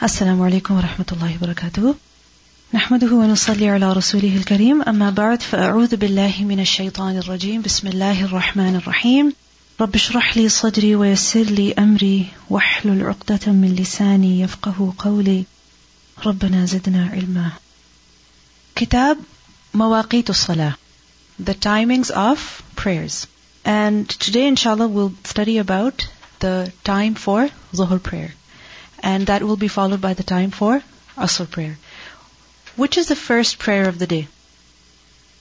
Assalamu alaikum wa rahmatullahi wa barakatuh. Nahmaduhu wa nusalli ala rasulih al-kareem. Amma ba'd, fa'a'udhu billahi minash shaitanir rajim. Bismillahir rahmanir rahim. Rabbi shrah li sadri wa yassir li amri wahlul 'uqdatan min lisani yafqahu qawli. Rabbana zidna ilma. Kitab Mawaqitus Salah, the timings of prayers. And today inshallah we'll study about the time for Zuhr prayer. And that will be followed by the time for Asr prayer. Which is the first prayer of the day?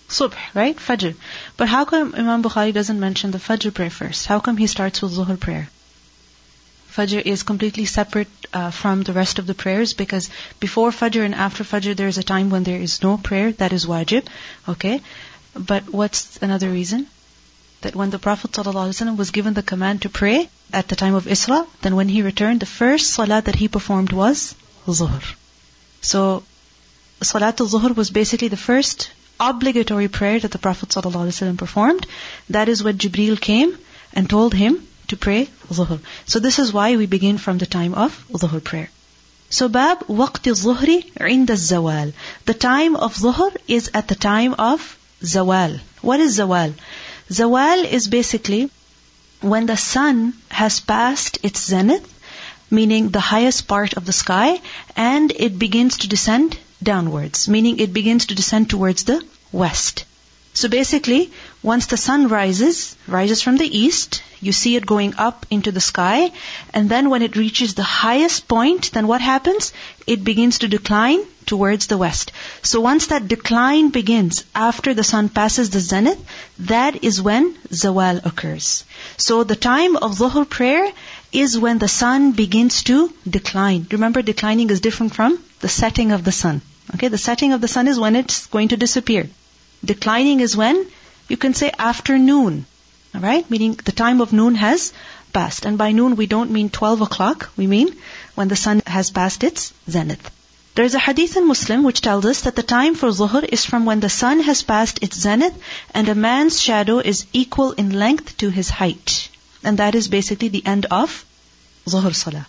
Subh, right? Fajr. But how come Imam Bukhari doesn't mention the Fajr prayer first? How come he starts with Zuhr prayer? Fajr is completely separate from the rest of the prayers, because before Fajr and after Fajr there is a time when there is no prayer, that is wajib. Okay? But what's another reason? That when the Prophet ﷺ was given the command to pray at the time of Isra, then when he returned, the first salah that he performed was Zuhr. So, Salatul Zuhr was basically the first obligatory prayer that the Prophet ﷺ performed. That is when Jibreel came and told him to pray Zuhr. So this is why we begin from the time of Zuhr prayer. So, Bab Waqti Zuhri Inda Zawal. The time of Zuhr is at the time of Zawal. What is Zawal? Zawal is basically when the sun has passed its zenith, meaning the highest part of the sky, and it begins to descend downwards, meaning it begins to descend towards the west. So basically, once the sun rises from the east, you see it going up into the sky, and then when it reaches the highest point, then what happens? It begins to decline towards the west. So once that decline begins, after the sun passes the zenith, that is when Zawal occurs. So the time of Zuhr prayer is when the sun begins to decline. Remember, declining is different from the setting of the sun. Okay, the setting of the sun is when it's going to disappear. Declining is when, you can say after noon, all right? Meaning the time of noon has passed. And by noon, we don't mean 12 o'clock. We mean when the sun has passed its zenith. There is a hadith in Muslim which tells us that the time for Zuhr is from when the sun has passed its zenith and a man's shadow is equal in length to his height. And that is basically the end of Zuhr Salah.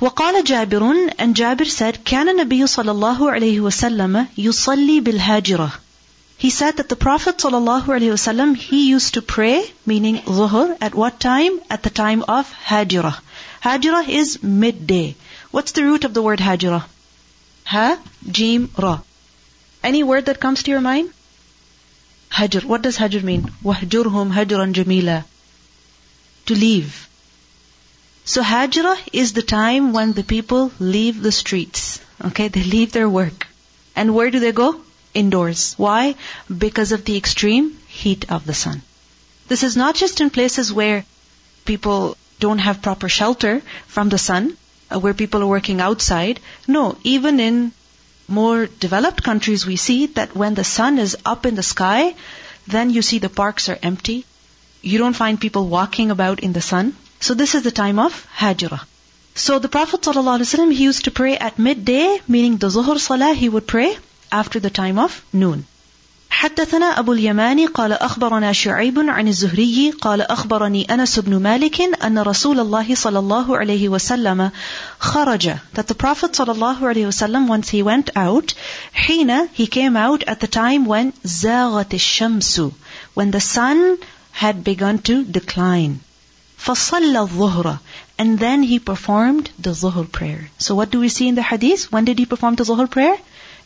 وَقَالَ جَابِرٌ, and Jabir said, كَانَ النَّبِيُّ صَلَى اللَّهُ عَلَيْهِ وَسَلَّمَ يُصَلِّي بِالْهَاجِرَةِ. He said that the Prophet ﷺ, he used to pray, meaning Zuhr, at what time? At the time of Hajirah. Hajirah is midday. What's the root of the word Hajirah? Ha, Jim, Ra. Any word that comes to your mind? Hajr. What does Hajr mean? وَهْجُرْهُمْ هَجْرًا جَمِيلًا. To leave. So Hajirah is the time when the people leave the streets. Okay, they leave their work. And where do they go? Indoors. Why? Because of the extreme heat of the sun. This is not just in places where people don't have proper shelter from the sun, where people are working outside. No, even in more developed countries we see that when the sun is up in the sky, then you see the parks are empty. You don't find people walking about in the sun. So this is the time of Hajirah. So the Prophet ﷺ, he used to pray at midday, meaning the Zuhr Salah he would pray after the time of noon. حدثنا أبو اليماني قال أخبرنا شعيب عن الزهري قال أخبرني أنس بن مالك أن رسول الله صلى الله عليه وسلم خرج, that the Prophet صلى الله عليه وسلم, once he went out, حين, he came out at the time when زاغت الشمس, when the sun had begun to decline. فصلى الظهر, and then he performed the Zuhr prayer. So what do we see in the hadith? When did he perform the Zuhr prayer?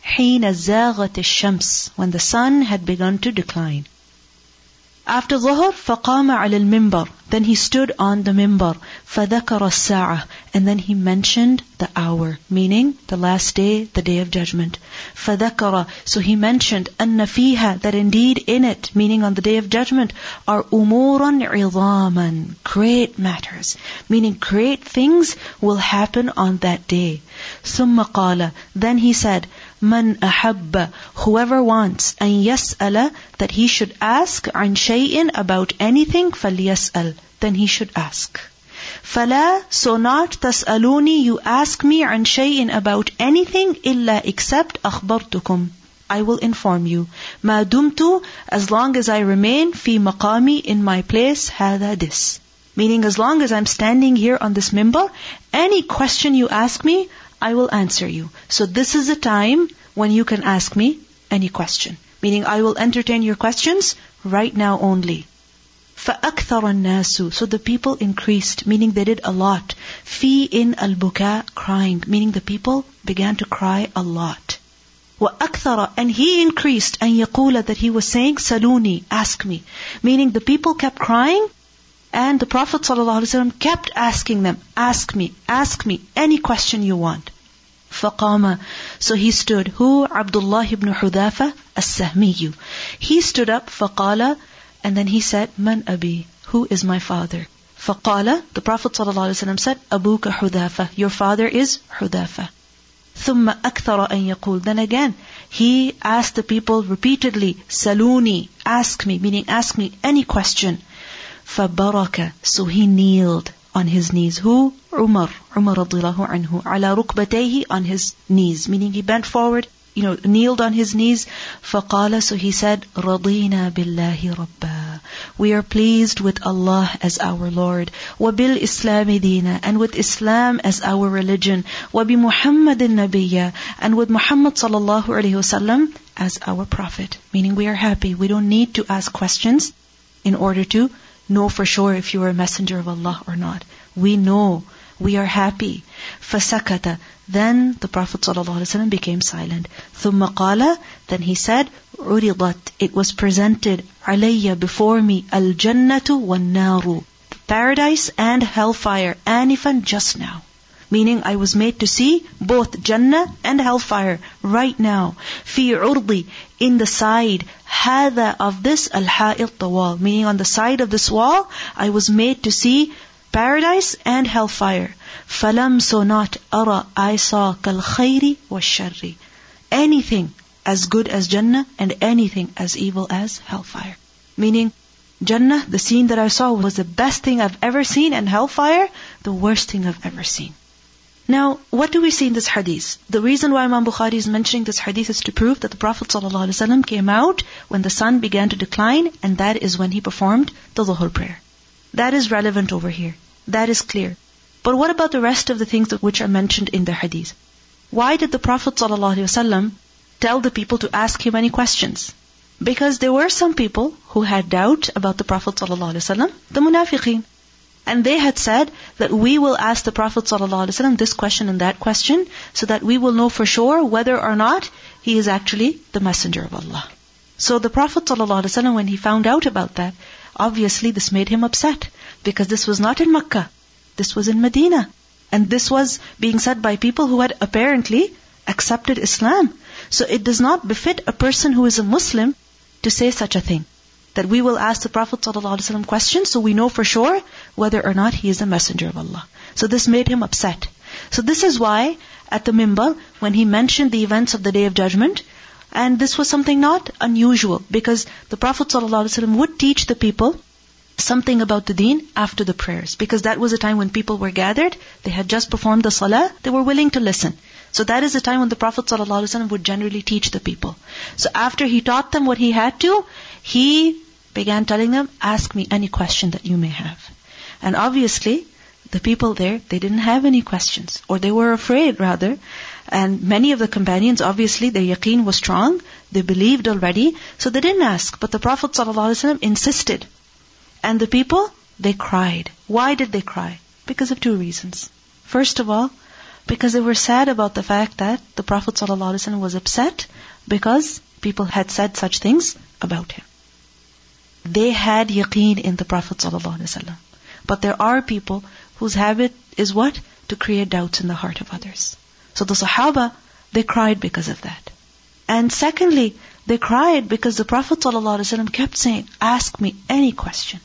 حين زاغت الشمس, when the sun had begun to decline. After Zuhr, فقام على المنبر, then he stood on the minbar, فذكر الساعة, and then he mentioned the hour, meaning the last day, the day of judgment. فذكر, so he mentioned أن فيها, that indeed in it, meaning on the day of judgment, are أمورا عظاما, great matters, meaning great things will happen on that day. ثم قال, then he said, من أحب, whoever wants, أن يسأل, that he should ask, عن شيء, about anything, فليسأل, then he should ask. فلا, so not, تسألوني, you ask me, عن شيء, about anything, إلا except أخبرتكم, I will inform you. ما دمت, as long as I remain, في مقامي, in my place, هذا this, meaning as long as I'm standing here on this minbar, any question you ask me, I will answer you. So this is a time when you can ask me any question. Meaning I will entertain your questions right now only. فَأَكْثَرَ النَّاسُ So the people increased, meaning they did a lot. فِي إِنْ الْبُكَى Crying, meaning the people began to cry a lot. وَأَكْثَرَ And he increased, and يَقُولَ That he was saying, سَلُونِي Ask me. Meaning the people kept crying, and the Prophet ﷺ kept asking them, ask me, any question you want. فَقَامَ So he stood, who? Abdullah ibn Hudafa al-Sahmi. He stood up, فَقَالَ And then he said, Man Abi, who is my father? فَقَالَ The Prophet ﷺ said, أَبُوكَ حُذَافَةٌ Your father is Hudafa. ثُمَّ أَكْثَرَ أَن يَقُولَ Then again, he asked the people repeatedly, سَلُونِي Ask me, meaning ask me any question. فَبَرَكَ So he kneeled on his knees. Who? Umar رضي الله عنه. عَلَى رُكْبَتَيْهِ On his knees. Meaning he bent forward. Kneeled on his knees. فَقَالَ So he said, رَضِينَا بِاللَّهِ رَبَّا We are pleased with Allah as our Lord. وَبِالْإِسْلَامِ دِينًا And with Islam as our religion. وَبِمُحَمَّدٍ نَبِيًّا And with Muhammad sallallahu alayhi wasallam as our Prophet. Meaning we are happy. We don't need to ask questions in order to know for sure if you are a messenger of Allah or not. We know. We are happy. فَسَكَتَ Then the Prophet ﷺ became silent. ثُمَّ قَالَ Then he said, عُرِضَتْ It was presented عَلَيَّ Before me الْجَنَّةُ وَالنَّارُ Paradise and hellfire. Anifan just now. Meaning I was made to see both Jannah and hellfire right now. فِي عُرْضِ In the side. هَذَا Of this الْحَائِطْ The wall. Meaning on the side of this wall, I was made to see Paradise and hellfire. فَلَمْ So not أَرَى I saw كَالْخَيْرِ وَالشَّرِّ Anything as good as Jannah and anything as evil as hellfire. Meaning, Jannah, the scene that I saw was the best thing I've ever seen and hellfire, the worst thing I've ever seen. Now, what do we see in this hadith? The reason why Imam Bukhari is mentioning this hadith is to prove that the Prophet ﷺ came out when the sun began to decline and that is when he performed the Dhuhr prayer. That is relevant over here. That is clear. But what about the rest of the things which are mentioned in the hadith? Why did the Prophet ﷺ tell the people to ask him any questions? Because there were some people who had doubt about the Prophet ﷺ, the munafiqeen. And they had said that we will ask the Prophet ﷺ this question and that question so that we will know for sure whether or not he is actually the messenger of Allah. So the Prophet ﷺ, when he found out about that, obviously this made him upset because this was not in Makkah. This was in Medina. And this was being said by people who had apparently accepted Islam. So it does not befit a person who is a Muslim to say such a thing. That we will ask the Prophet ﷺ questions so we know for sure whether or not he is a messenger of Allah. So this made him upset. So this is why at the Minbar, when he mentioned the events of the Day of Judgment, and this was something not unusual because the Prophet ﷺ would teach the people something about the deen after the prayers. Because that was a time when people were gathered, they had just performed the salah, they were willing to listen. So that is the time when the Prophet ﷺ would generally teach the people. So after he taught them what he had to, he began telling them, ask me any question that you may have. And obviously, the people there, they didn't have any questions. Or they were afraid rather. And many of the companions, obviously their yaqeen was strong. They believed already. So they didn't ask. But the Prophet ﷺ insisted. And the people, they cried. Why did they cry? Because of two reasons. First of all, because they were sad about the fact that the Prophet ﷺ was upset because people had said such things about him. They had yaqeen in the Prophet ﷺ. But there are people whose habit is what? To create doubts in the heart of others. So the Sahaba, they cried because of that. And secondly, they cried because the Prophet ﷺ kept saying, ask me any question.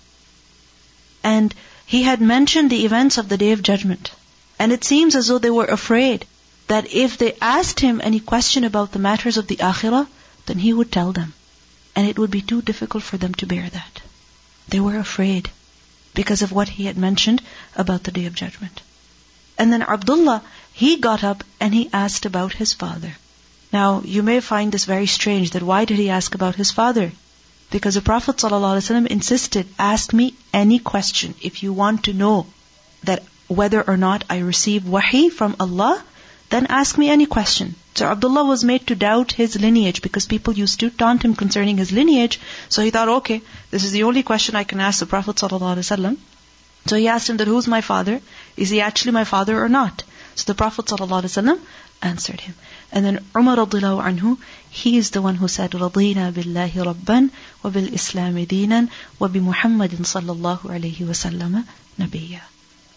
And he had mentioned the events of the Day of Judgment. And it seems as though they were afraid that if they asked him any question about the matters of the Akhirah, then he would tell them. And it would be too difficult for them to bear that. They were afraid because of what he had mentioned about the Day of Judgment. And then Abdullah, he got up and he asked about his father. Now, you may find this very strange, that why did he ask about his father? Because the Prophet ﷺ insisted, ask me any question if you want to know that whether or not I received wahi from Allah, Then ask me any question. So Abdullah was made to doubt his lineage because people used to taunt him concerning his lineage. So he thought, okay, this is the only question I can ask the Prophet ﷺ. So he asked him that, who's my father? Is he actually my father or not? So the Prophet ﷺ answered him. And then Umar radhiallahu anhu, he is the one who said, رَضِينَا بِاللَّهِ رَبًّا وَبِالْإِسْلَامِ دِينًا وَبِمُحَمَّدٍ صَلَّى اللَّهُ عَلَيْهِ وَسَلَّمَ نَبِيًّا.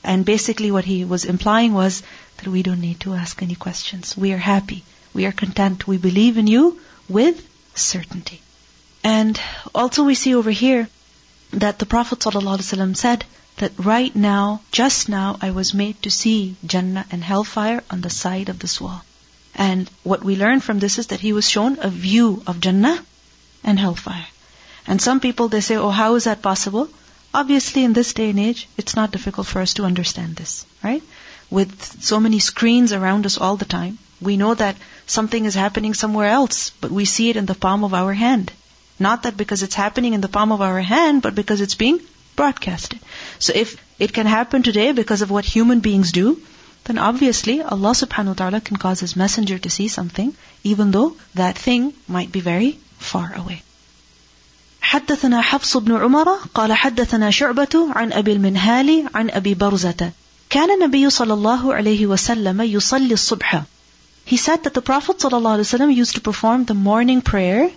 And basically what he was implying was that we don't need to ask any questions. We are happy. We are content. We believe in you with certainty. And also we see over here that the Prophet ﷺ said that right now, just now, I was made to see Jannah and hellfire on the side of this wall. And what we learn from this is that he was shown a view of Jannah and hellfire. And some people, they say, oh, how is that possible? Obviously, in this day and age, it's not difficult for us to understand this, right? With so many screens around us all the time, we know that something is happening somewhere else, but we see it in the palm of our hand. Not that because it's happening in the palm of our hand, but because it's being broadcasted. So if it can happen today because of what human beings do, then obviously Allah subhanahu wa ta'ala can cause His messenger to see something, even though that thing might be very far away. حدثنا حفص بن عمر قال حدثنا شعبة عن أبي المنهال عن أبي برزة كان النبي صلى الله عليه وسلم يصلي الصبح. He said that the Prophet صلى الله عليه وسلم used to perform the morning prayer,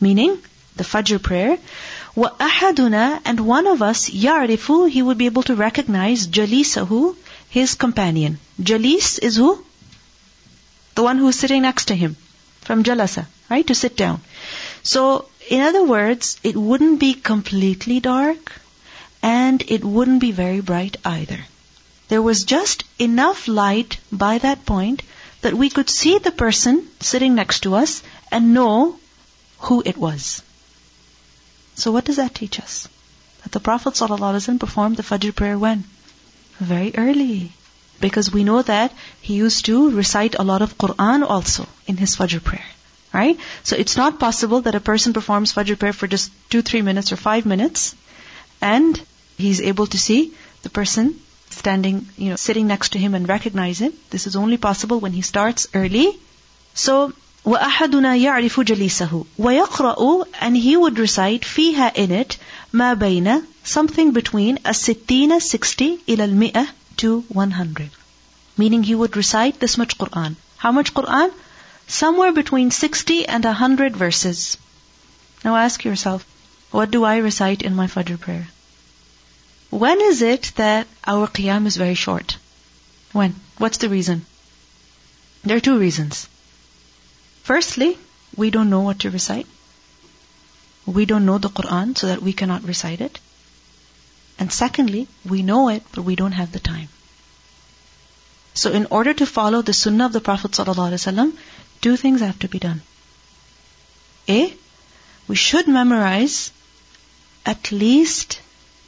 meaning the Fajr prayer. وأحدنا, and one of us, يعرف, he would be able to recognize جليسه, his companion. Jalis is who? The one who is sitting next to him. From jalasa, right? To sit down. So, in other words, it wouldn't be completely dark and it wouldn't be very bright either. There was just enough light by that point that we could see the person sitting next to us and know who it was. So what does that teach us? That the Prophet ﷺ performed the Fajr prayer when? Very early. Because we know that he used to recite a lot of Qur'an also in his Fajr prayer. Right? So it's not possible that a person performs Fajr prayer for just 2-3 minutes or 5 minutes and he's able to see the person standing, sitting next to him and recognize him. This is only possible when he starts early. So, وَأَحَدُنَا يَعْرِفُ جَلِيسَهُ وَيَقْرَأُ, and he would recite فِيهَا, in it, مَا بَيْنَ, something between الستين, 60, إلى المئة, to 100. Meaning he would recite this much Qur'an. How much Qur'an? Somewhere between 60 and 100 verses. Now ask yourself, what do I recite in my Fajr prayer? When is it that our Qiyam is very short? When? What's the reason? There are two reasons. Firstly, we don't know what to recite. We don't know the Qur'an, so that we cannot recite it. And secondly, we know it, but we don't have the time. So in order to follow the Sunnah of the Prophet ﷺ, two things have to be done. A, we should memorize at least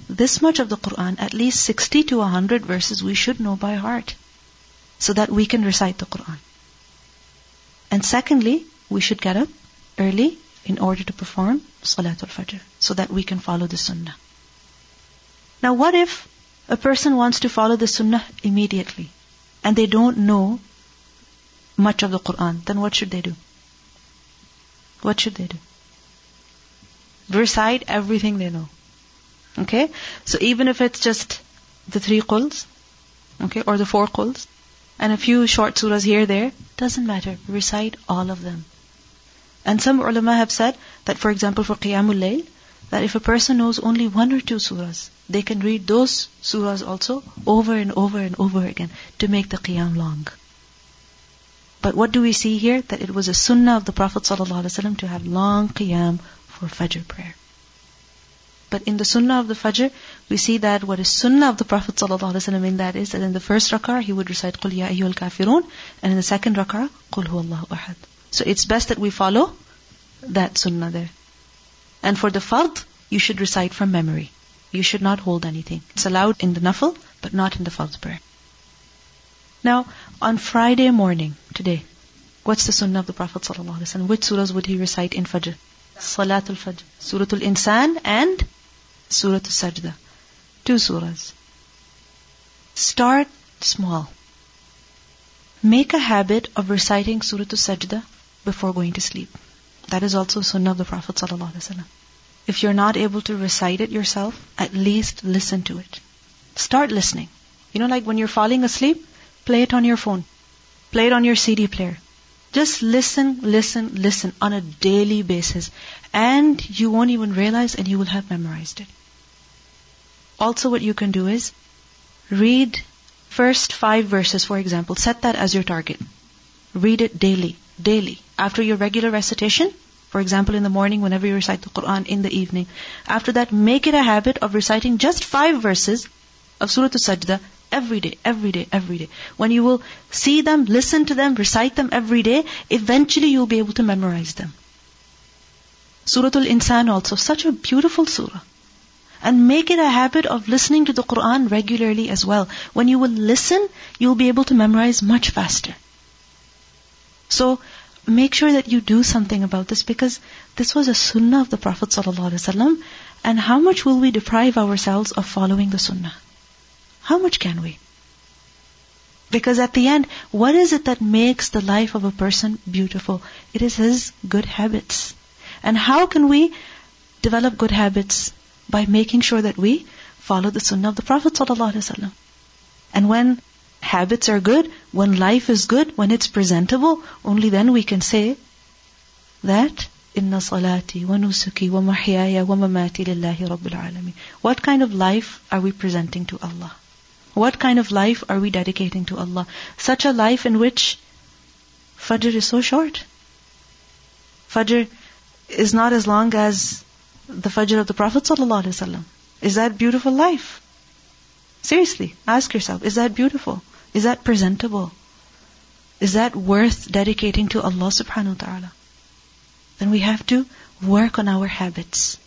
this much of the Qur'an, at least 60 to 100 verses we should know by heart, so that we can recite the Qur'an. And secondly, we should get up early in order to perform Salatul Fajr, so that we can follow the Sunnah. Now what if a person wants to follow the Sunnah immediately, and they don't know much of the Qur'an? Then what should they do? What should they do? Recite everything they know. Okay? So even if it's just the 3 quls, okay, or the 4 quls, and a few short surahs here, there, doesn't matter. Recite all of them. And some ulama have said that, for example, for Qiyamul Layl, that if a person knows only 1 or 2 surahs, they can read those surahs also over and over and over again to make the Qiyam long. But what do we see here? That it was a sunnah of the Prophet ﷺ to have long qiyam for Fajr prayer. But in the sunnah of the Fajr, we see that what is sunnah of the Prophet ﷺ in that is that in the first rak'ah, he would recite قُلْ يَا أَيُّهَا الْكَافِرُونَ, and in the second rak'ah, قُلْ هُوَ اللَّهُ أَحَدٌ. So it's best that we follow that sunnah there. And for the fard, you should recite from memory. You should not hold anything. It's allowed in the nafl, but not in the fard prayer. Now, on Friday morning, today, what's the sunnah of the Prophet ﷺ? Which surahs would he recite in Fajr? Salatul Fajr. Suratul Insan and Suratul Sajda. 2 surahs. Start small. make a habit of reciting Surah Al-Sajda before going to sleep. That is also sunnah of the Prophet ﷺ. If you're not able to recite it yourself, at least listen to it. Start listening. You know, like when you're falling asleep, play it on your phone. Play it on your CD player. Just listen on a daily basis. And you won't even realize and you will have memorized it. Also what you can do is read first 5 verses, for example. Set that as your target. Read it daily. After your regular recitation, for example in the morning whenever you recite the Qur'an, in the evening. After that, make it a habit of reciting just 5 verses of Surah Al-Sajda every day. When you will see them, listen to them, recite them every day, eventually you'll be able to memorize them. Surah Al-Insan also, such a beautiful surah. And make it a habit of listening to the Qur'an regularly as well. When you will listen, you'll be able to memorize much faster. So, make sure that you do something about this, because this was a sunnah of the Prophet ﷺ, and how much will we deprive ourselves of following the sunnah? How much can we? Because at the end, what is it that makes the life of a person beautiful? It is his good habits. And how can we develop good habits? By making sure that we follow the sunnah of the Prophet ﷺ. And when habits are good, when life is good, when it's presentable, only then we can say that inna salati wa nusuki wa mahyaya wa mamati lillahi rabbil alamin. What kind of life are we presenting to Allah? What kind of life are we dedicating to Allah? Such a life in which Fajr is so short. Fajr is not as long as the Fajr of the Prophet ﷺ. Is that beautiful life? Seriously, ask yourself, is that beautiful? Is that presentable? Is that worth dedicating to Allah subhanahu wa ta'ala? Then we have to work on our habits.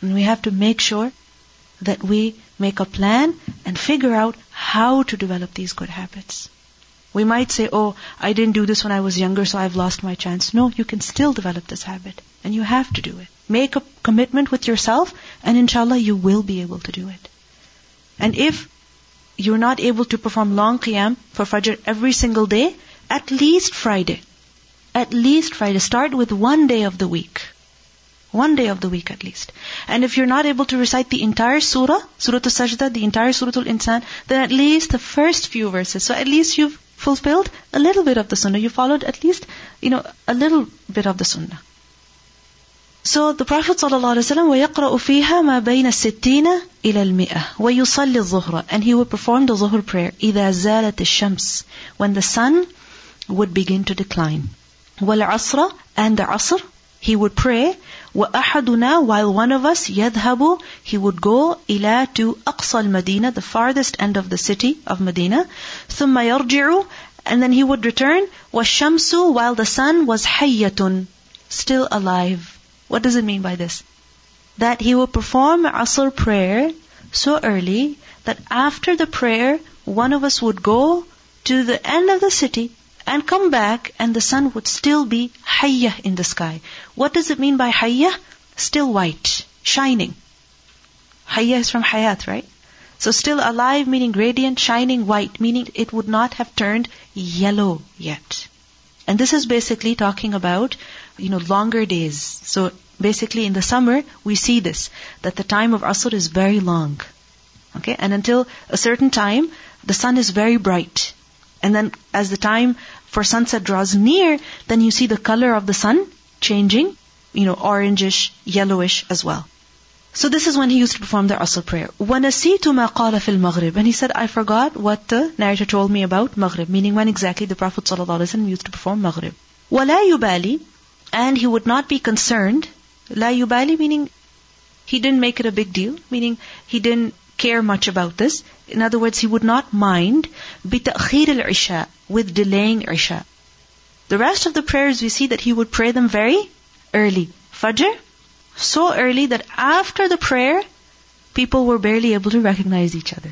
And we have to make sure that we make a plan and figure out how to develop these good habits. We might say, oh, I didn't do this when I was younger, so I've lost my chance. No, you can still develop this habit. And you have to do it. Make a commitment with yourself, and inshallah you will be able to do it. And if you're not able to perform long qiyam for Fajr every single day, at least Friday. Start with one day of the week. One day of the week at least. And if you're not able to recite the entire surah, Surah Al-Sajda, the entire Surah Al-Insan, then at least the first few verses. So at least you've fulfilled a little bit of the sunnah. You followed at least, a little bit of the sunnah. So the Prophet ﷺ, وَيَقْرَأُ فِيهَا مَا بَيْنَ السِّتِّينَ إِلَى الْمِئَةِ وَيُصَلِّ الظُّهْرَ. And he would perform the Zuhr prayer, إِذَا زَالَتِ الشَّمْسِ, when the sun would begin to decline. وَالْعَصْرَ, and the Asr, he would pray. وَأَحَدُنَا, while one of us, يَذْهَبُ, he would go, إِلَى, to أَقْصَى الْمَدِينَ, the farthest end of the city of Medina. ثُمَّ يَرْجِعُ, and then he would return. وَالشَّمْسُ, while the sun was حَيَّةٌ, still alive. What does it mean by this? That he will perform Asr prayer so early that after the prayer, one of us would go to the end of the city and come back, and the sun would still be hayyah in the sky. What does it mean by hayyah? Still white, shining. Hayyah is from hayat, right? So still alive meaning radiant, shining white, meaning it would not have turned yellow yet. And this is basically talking about, longer days. So basically in the summer, we see this, that the time of Asr is very long. Okay? And until a certain time, the sun is very bright. And then as the time for sunset draws near, then you see the color of the sun changing, orangish, yellowish as well. So this is when he used to perform the Asr prayer. وَنَسِيتُ مَا قَالَ فِي الْمَغْرِبِ. And he said, I forgot what the narrator told me about Maghrib, meaning when exactly the Prophet ﷺ used to perform Maghrib. وَلَا يُبَالِي, and he would not be concerned. La yubali meaning he didn't make it a big deal, meaning he didn't care much about this. In other words, he would not mind بِتَأْخِيرِ الْعِشَاءِ, with delaying Isha. The rest of the prayers we see that he would pray them very early. Fajr, so early that after the prayer, people were barely able to recognize each other.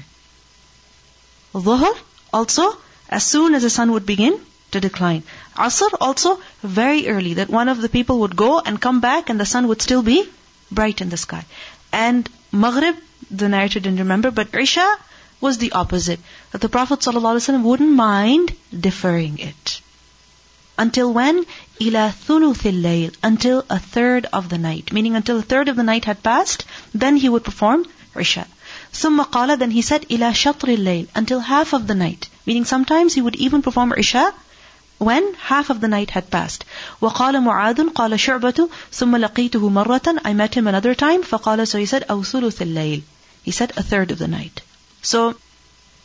Dhuhr, also, as soon as the sun would begin to decline. Asr also very early, that one of the people would go and come back and the sun would still be bright in the sky. And Maghrib, the narrator didn't remember, but Isha was the opposite, that the Prophet ﷺ wouldn't mind deferring it. Until when? Ila thuluthil layl, until a third of the night. Meaning until a third of the night had passed, then he would perform Isha. Summa qala, then he said, ila shatril layl, until half of the night. Meaning sometimes he would even perform Isha when half of the night had passed. وَقَالَ مُعَاذٌ قَالَ شُعْبَةُ ثُمَّ لَقِيتُهُ مَرَّةً, I met him another time, فَقَالَ, so he said, أَوْ ثُلُثِ اللَّيْلِ. He said a third of the night. So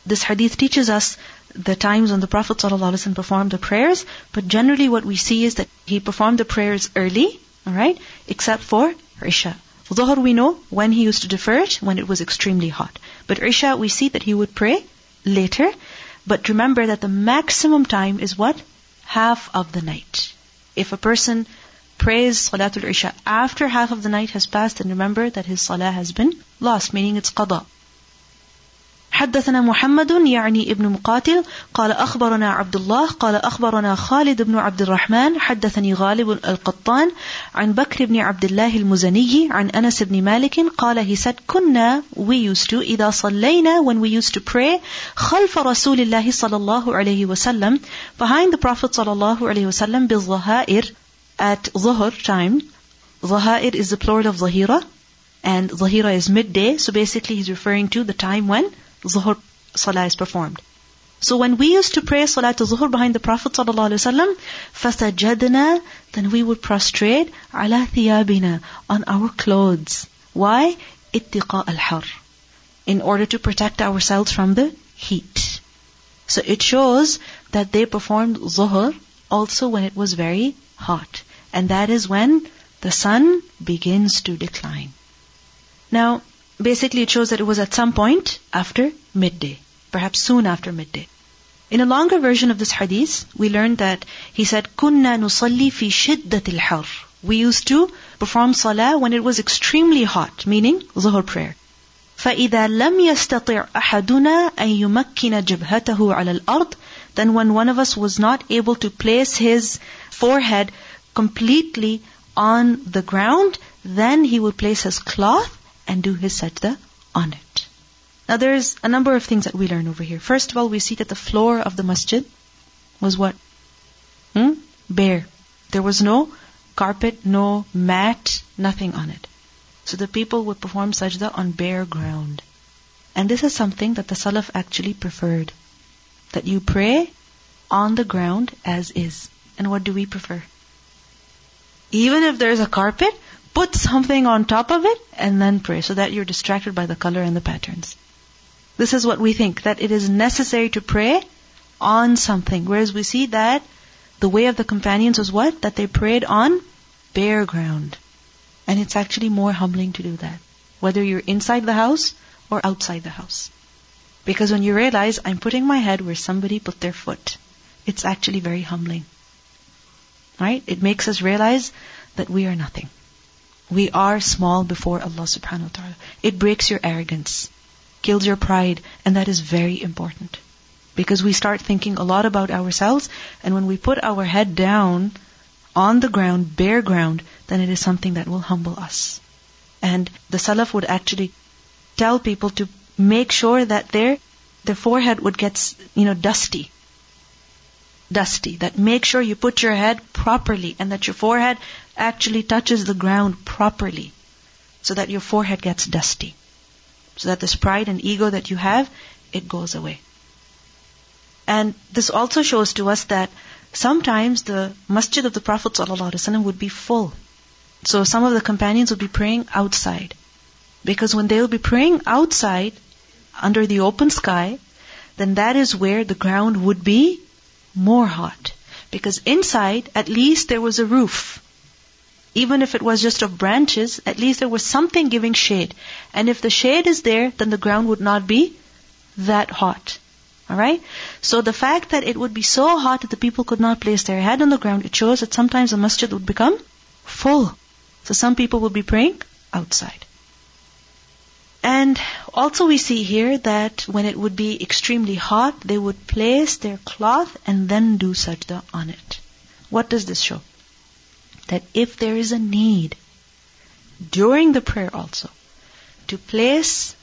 this hadith teaches us the times when the Prophet ﷺ performed the prayers, but generally what we see is that he performed the prayers early, alright, except for Isha. Dhuhr we know when he used to defer it, when it was extremely hot. But Isha we see that he would pray later, but remember that the maximum time is what? Half of the night. If a person prays Salatul Isha after half of the night has passed, then remember that his Salah has been lost, meaning it's Qada. حدثنا محمد يعني ابن مقاتل قال أخبرنا عبد الله قال أخبرنا خالد بن عبد الرحمن حدثني غالب القطان عن بكر بن عبد الله المزني عن أنس بن مالك قال, he said, كنا, we used to, إذا صلينا, when we used to pray, خلف رسول الله صلى الله عليه وسلم, behind the Prophet صلى الله عليه وسلم, بالظهائر, at Dhuhr time. Dhahair is the plural of Zahira, and Zahira is midday, so basically he's referring to the time when Zuhr Salah is performed. So when we used to pray Salatul Zuhr behind the Prophet ﷺ, فَسَجَدْنَا, then we would prostrate عَلَى ثِيَابِنَا, on our clothes. Why? اتِّقَاءَ الْحَرِّ, in order to protect ourselves from the heat. So it shows that they performed Zuhr also when it was very hot. And that is when the sun begins to decline. Now, basically, it shows that it was at some point after midday, perhaps soon after midday. In a longer version of this hadith, we learned that he said, كُنَّا نُصَلِّي فِي شِدَّةِ الْحَرِّ, we used to perform salah when it was extremely hot, meaning Zuhr prayer. فَإِذَا لَمْ يَسْتَطِعْ أَحَدُنَا أَن يُمَكِّنَ جَبْهَتَهُ عَلَى الْأَرْضِ, then when one of us was not able to place his forehead completely on the ground, then he would place his cloth and do his sajda on it. Now there's a number of things that we learn over here. First of all, we see that the floor of the masjid was what? Bare. There was no carpet, no mat, nothing on it. So the people would perform sajda on bare ground. And this is something that the Salaf actually preferred, that you pray on the ground as is. And what do we prefer? Even if there's a carpet, put something on top of it and then pray, so that you're distracted by the color and the patterns. This is what we think, that it is necessary to pray on something. Whereas we see that the way of the companions was what? That they prayed on bare ground. And it's actually more humbling to do that, whether you're inside the house or outside the house. Because when you realize, I'm putting my head where somebody put their foot, it's actually very humbling. Right? It makes us realize that we are nothing. We are small before Allah subhanahu wa ta'ala. It breaks your arrogance, kills your pride, and that is very important. Because we start thinking a lot about ourselves, and when we put our head down on the ground, bare ground, then it is something that will humble us. And the Salaf would actually tell people to make sure that their forehead would get, dusty. That make sure you put your head properly and that your forehead actually touches the ground properly, so that your forehead gets dusty, so that this pride and ego that you have, it goes away. And this also shows to us that sometimes the masjid of the Prophet ﷺ would be full, so some of the companions would be praying outside, because when they will be praying outside under the open sky, then that is where the ground would be more hot. Because inside, at least there was a roof. Even if it was just of branches, at least there was something giving shade. And if the shade is there, then the ground would not be that hot. Alright? So the fact that it would be so hot that the people could not place their head on the ground, it shows that sometimes the masjid would become full. So some people would be praying outside. And also we see here that when it would be extremely hot, they would place their cloth and then do sajda on it. What does this show? That if there is a need, during the prayer also, to place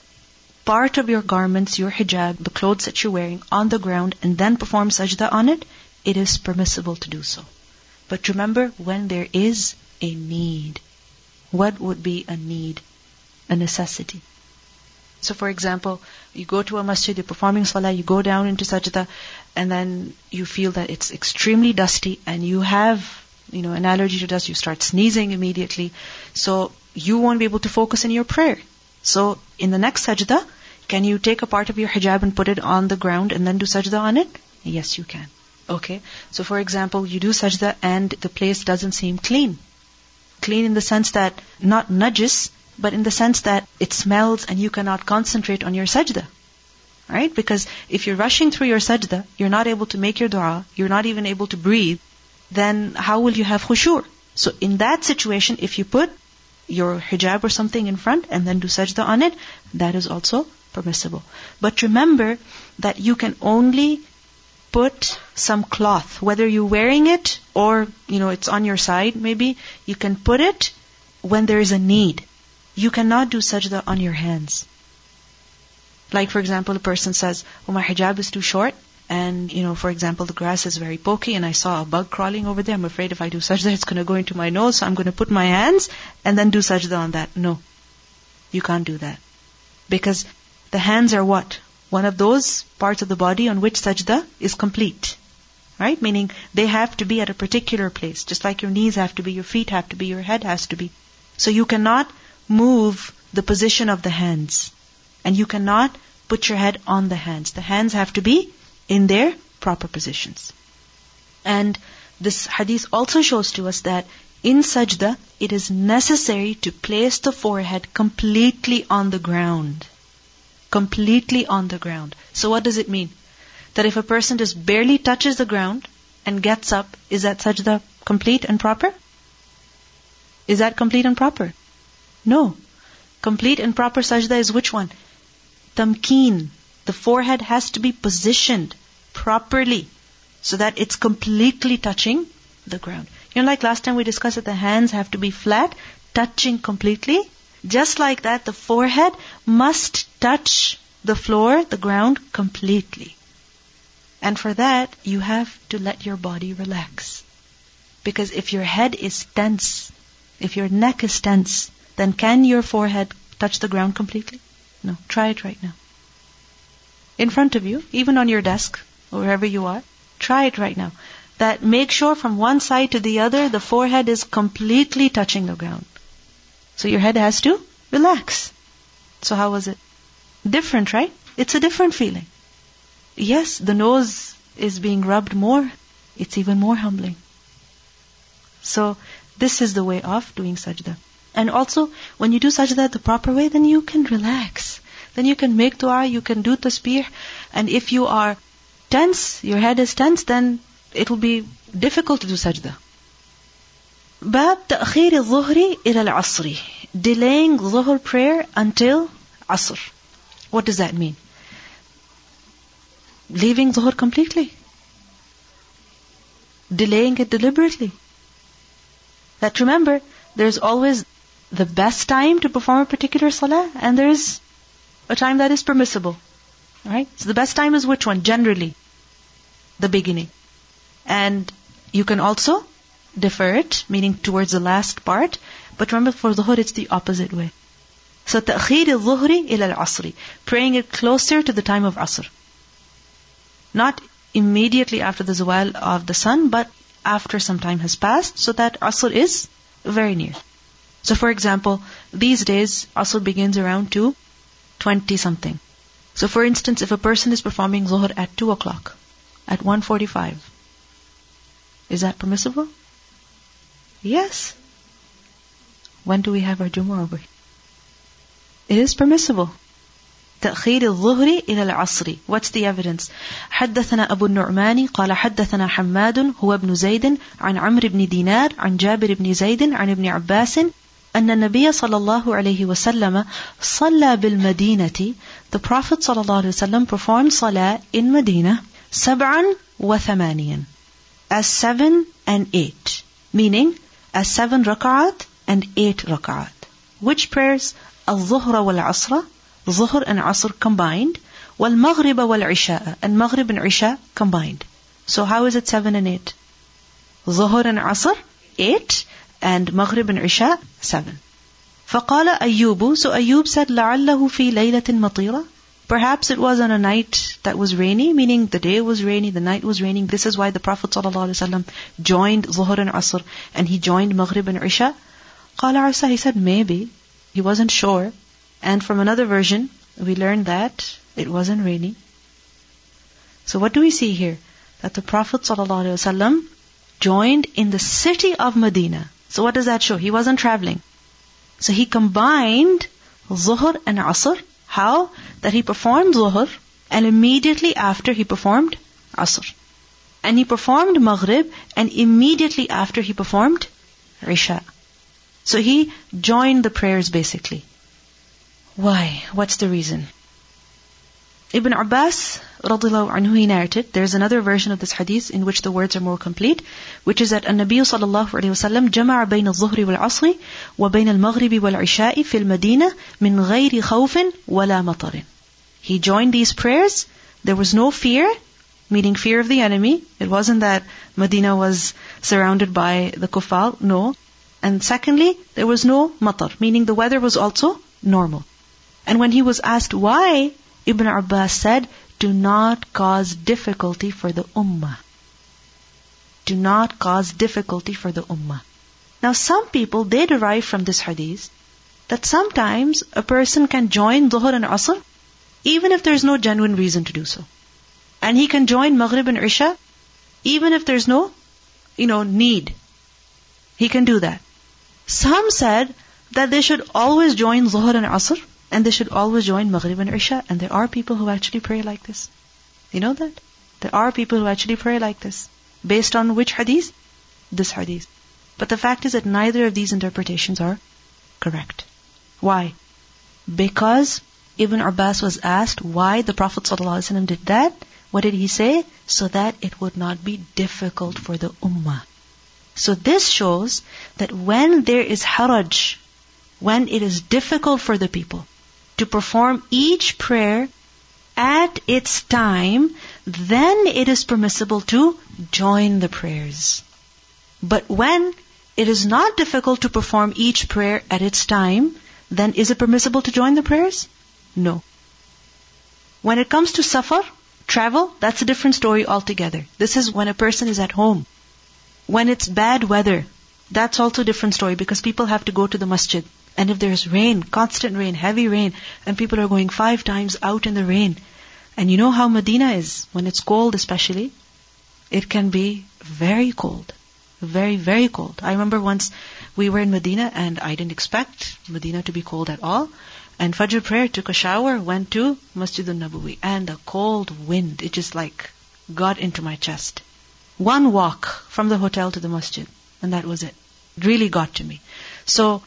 part of your garments, your hijab, the clothes that you're wearing, on the ground and then perform sajda on it, it is permissible to do so. But remember, when there is a need. What would be a need? A necessity. So for example, you go to a masjid, you're performing salah, you go down into sajda, and then you feel that it's extremely dusty and you have an allergy to dust, you start sneezing immediately. So you won't be able to focus in your prayer. So in the next sajda, can you take a part of your hijab and put it on the ground and then do sajda on it? Yes, you can. Okay. So for example, you do sajda and the place doesn't seem clean. Clean in the sense that not najis, but in the sense that it smells and you cannot concentrate on your sajda. Right? Because if you're rushing through your sajda, you're not able to make your dua, you're not even able to breathe, then how will you have khushu'? So in that situation, if you put your hijab or something in front and then do sajda on it, that is also permissible. But remember that you can only put some cloth, whether you're wearing it or it's on your side maybe, you can put it when there is a need. You cannot do sajda on your hands. Like for example, a person says, my hijab is too short, and for example, the grass is very pokey and I saw a bug crawling over there. I'm afraid if I do sajda, it's going to go into my nose, so I'm going to put my hands and then do sajda on that. No, you can't do that. Because the hands are what? One of those parts of the body on which sajda is complete. Right? Meaning they have to be at a particular place. Just like your knees have to be, your feet have to be, your head has to be. So you cannot move the position of the hands. And you cannot put your head on the hands. The hands have to be in their proper positions. And this hadith also shows to us that in sajda, it is necessary to place the forehead completely on the ground. Completely on the ground. So what does it mean? That if a person just barely touches the ground and gets up, is that sajda complete and proper? Is that complete and proper? No. Complete and proper sajda is which one? Tamkeen. The forehead has to be positioned properly so that it's completely touching the ground. Like last time we discussed that the hands have to be flat, touching completely. Just like that, the forehead must touch the floor, the ground, completely. And for that, you have to let your body relax. Because if your head is tense, if your neck is tense, then can your forehead touch the ground completely? No. Try it right now. In front of you, even on your desk, or wherever you are, try it right now. That make sure from one side to the other, the forehead is completely touching the ground. So your head has to relax. So how was it? Different, right? It's a different feeling. Yes, the nose is being rubbed more. It's even more humbling. So this is the way of doing sajda. And also, when you do sajda the proper way, then you can relax. Then you can make dua, you can do tasbih. And if you are tense, your head is tense, then it will be difficult to do sajda. Bab ta'khir al-zuhri ila al-asri. Delaying zuhr prayer until asr. What does that mean? Leaving zuhr completely. Delaying it deliberately. That remember, there's always the best time to perform a particular salah, and there is a time that is permissible. Right? So the best time is which one? Generally, the beginning. And you can also defer it, meaning towards the last part. But remember, for dhuhr, it's the opposite way. So, ta'khir al-dhuhri ila al-asri. Praying it closer to the time of asr. Not immediately after the zawal of the sun, but after some time has passed, so that asr is very near. So, for example, these days, asr begins around 2:20 something. So for instance, if a person is performing zuhr at 2 o'clock, at 1:45, is that permissible? Yes. When do we have our Jumu'ah over here? It is permissible. تأخير الظهر إلى العصر. What's the evidence? حدثنا أبو النعمان قال حدثنا حماد هو ابن زيد عن عمرو بن دينار عن جابر بن زيد عن ابن عباس أن النبي صلى الله عليه وسلم صلى بالمدينة. The Prophet صلى الله عليه وسلم performed salah in Medina 7 and 8, as 7 and 8, meaning as 7 rak'at and 8 rak'at. Which prayers? Al-Zuhra wal-Asra, Zuhr and Asr combined, wal Maghrib wal Isha, and Maghrib and Isha combined. So how is it 7 and 8? Zuhr and Asr 8 and Maghrib and Isha 7. فَقَالَ أَيُّوبُ, so Ayyub said, لَعَلَّهُ فِي لَيْلَةٍ مَطِيرَةٍ, perhaps it was on a night that was rainy, meaning the day was rainy, the night was raining. This is why the Prophet ﷺ joined Zuhr and Asr, and he joined Maghrib and Isha. قَالَ عَسَى, he said maybe, he wasn't sure. And from another version, we learned that it wasn't rainy. So what do we see here? That the Prophet ﷺ joined in the city of Medina. So what does that show? He wasn't traveling. So he combined Zuhr and Asr. How? That he performed Zuhr and immediately after he performed Asr. And he performed Maghrib and immediately after he performed Isha. So he joined the prayers basically. Why? What's the reason? Ibn Abbas radhiAllahu anhu, he narrated, there's another version of this hadith in which the words are more complete, which is that An-Nabi sallallahu alayhi wasallam jama'a bayna al-Zuhri wal-Asri wa bayna al-Maghribi wal-Isha'i fil Madina min ghayri khawfin wala matarin. He joined these prayers, there was no fear, meaning fear of the enemy. It wasn't that Medina was surrounded by the kuffar, no. And secondly, there was no matar, meaning the weather was also normal. And when he was asked why, Ibn Abbas said, do not cause difficulty for the ummah. Do not cause difficulty for the ummah. Now some people, they derive from this hadith that sometimes a person can join Dhuhr and Asr even if there's no genuine reason to do so. And he can join Maghrib and Isha even if there's no, need. He can do that. Some said that they should always join Dhuhr and Asr, and they should always join Maghrib and Isha. And there are people who actually pray like this. You know that? There are people who actually pray like this. Based on which hadith? This hadith. But the fact is that neither of these interpretations are correct. Why? Because Ibn Abbas was asked why the Prophet ﷺ did that. What did he say? So that it would not be difficult for the ummah. So this shows that when there is haraj, when it is difficult for the people to perform each prayer at its time, then it is permissible to join the prayers. But when it is not difficult to perform each prayer at its time, then is it permissible to join the prayers? No. When it comes to safar, travel, that's a different story altogether. This is when a person is at home. When it's bad weather, that's also a different story because people have to go to the masjid. And if there's rain, constant rain, heavy rain, and people are going 5 times out in the rain. And you know how Medina is, when it's cold especially, it can be very cold. Very, very cold. I remember once we were in Medina and I didn't expect Medina to be cold at all. And Fajr prayer, took a shower, went to Masjid al-Nabawi. And the cold wind, it just like got into my chest. One walk from the hotel to the masjid. And that was it. It really got to me. So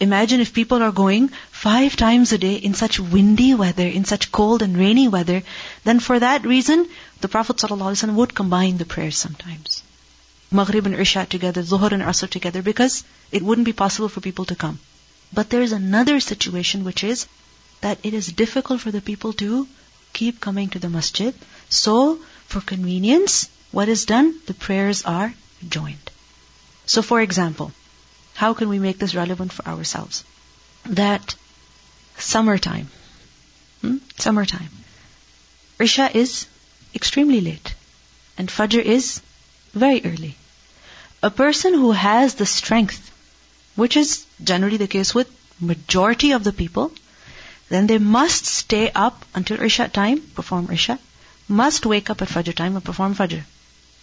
imagine if people are going 5 times a day in such windy weather, in such cold and rainy weather, then for that reason, the Prophet ﷺ would combine the prayers sometimes. Maghrib and Isha together, Zuhr and Asr together, because it wouldn't be possible for people to come. But there is another situation, which is that it is difficult for the people to keep coming to the masjid. So for convenience, what is done? The prayers are joined. So for example, how can we make this relevant for ourselves? That summertime, summertime, Isha is extremely late and Fajr is very early. A person who has the strength, which is generally the case with majority of the people, then they must stay up until Isha time, perform Isha, must wake up at Fajr time and perform Fajr.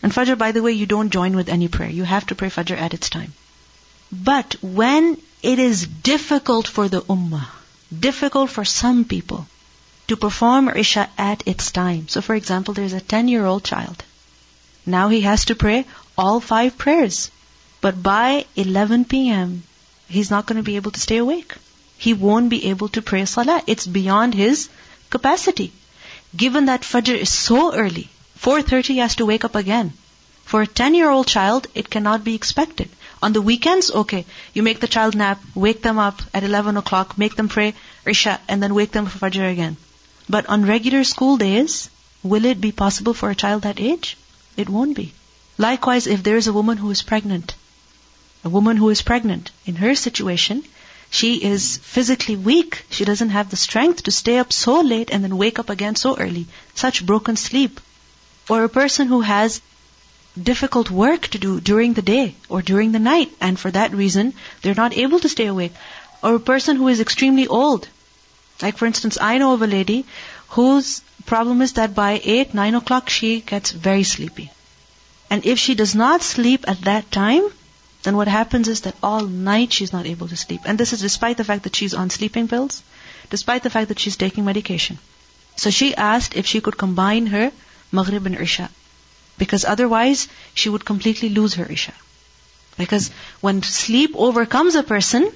And Fajr, by the way, you don't join with any prayer. You have to pray Fajr at its time. But when it is difficult for the ummah, difficult for some people to perform Isha at its time. So for example, there's a 10-year-old child. Now he has to pray all 5 prayers. But by 11 p.m., he's not going to be able to stay awake. He won't be able to pray Salah. It's beyond his capacity. Given that Fajr is so early, 4:30 he has to wake up again. For a 10-year-old child, it cannot be expected. On the weekends, okay, you make the child nap, wake them up at 11 o'clock, make them pray Isha, and then wake them for Fajr again. But on regular school days, will it be possible for a child that age? It won't be. Likewise, if there is a woman who is pregnant, in her situation, she is physically weak. She doesn't have the strength to stay up so late and then wake up again so early. Such broken sleep. Or a person who has difficult work to do during the day or during the night, and for that reason, they're not able to stay awake. Or a person who is extremely old. Like for instance, I know of a lady whose problem is that by 8, 9 o'clock, she gets very sleepy. And if she does not sleep at that time, then what happens is that all night she's not able to sleep. And this is despite the fact that she's on sleeping pills, despite the fact that she's taking medication. So she asked if she could combine her Maghrib and Isha, because otherwise she would completely lose her Isha. Because when sleep overcomes a person,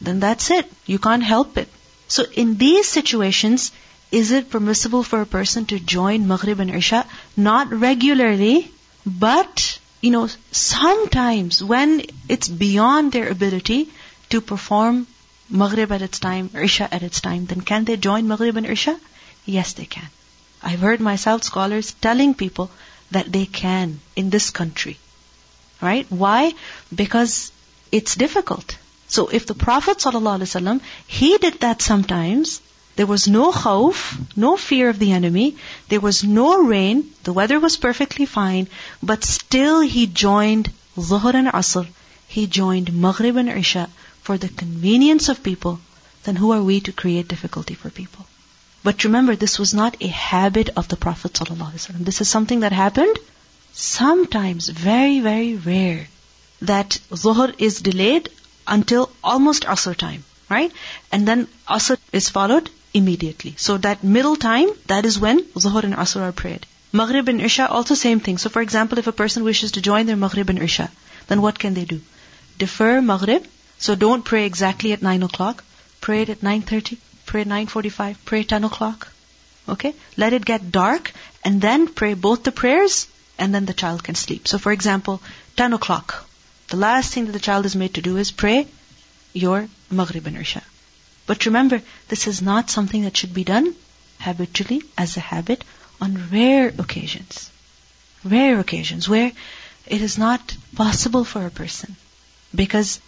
then that's it. You can't help it. So in these situations, is it permissible for a person to join Maghrib and Isha? Not regularly, but sometimes when it's beyond their ability to perform Maghrib at its time, Isha at its time, then can they join Maghrib and Isha? Yes, they can. I've heard myself scholars telling people that they can in this country. Right? Why? Because it's difficult. So if the Prophet ﷺ, he did that sometimes, there was no khawf, no fear of the enemy, there was no rain, the weather was perfectly fine, but still he joined Dhuhr and Asr, he joined Maghrib and Isha for the convenience of people, then who are we to create difficulty for people? But remember, this was not a habit of the Prophet ﷺ. This is something that happened sometimes, very, very rare, that Dhuhr is delayed until almost Asr time, right? And then Asr is followed immediately. So that middle time, that is when Zuhur and Asr are prayed. Maghrib and Isha, also same thing. So for example, if a person wishes to join their Maghrib and Isha, then what can they do? Defer Maghrib. So don't pray exactly at 9 o'clock. Pray it at 9:30, pray 9:45, pray 10 o'clock. Okay? Let it get dark and then pray both the prayers and then the child can sleep. So for example, 10 o'clock. The last thing that the child is made to do is pray your Maghrib and Isha. But remember, this is not something that should be done habitually as a habit on rare occasions. Rare occasions where it is not possible for a person. Because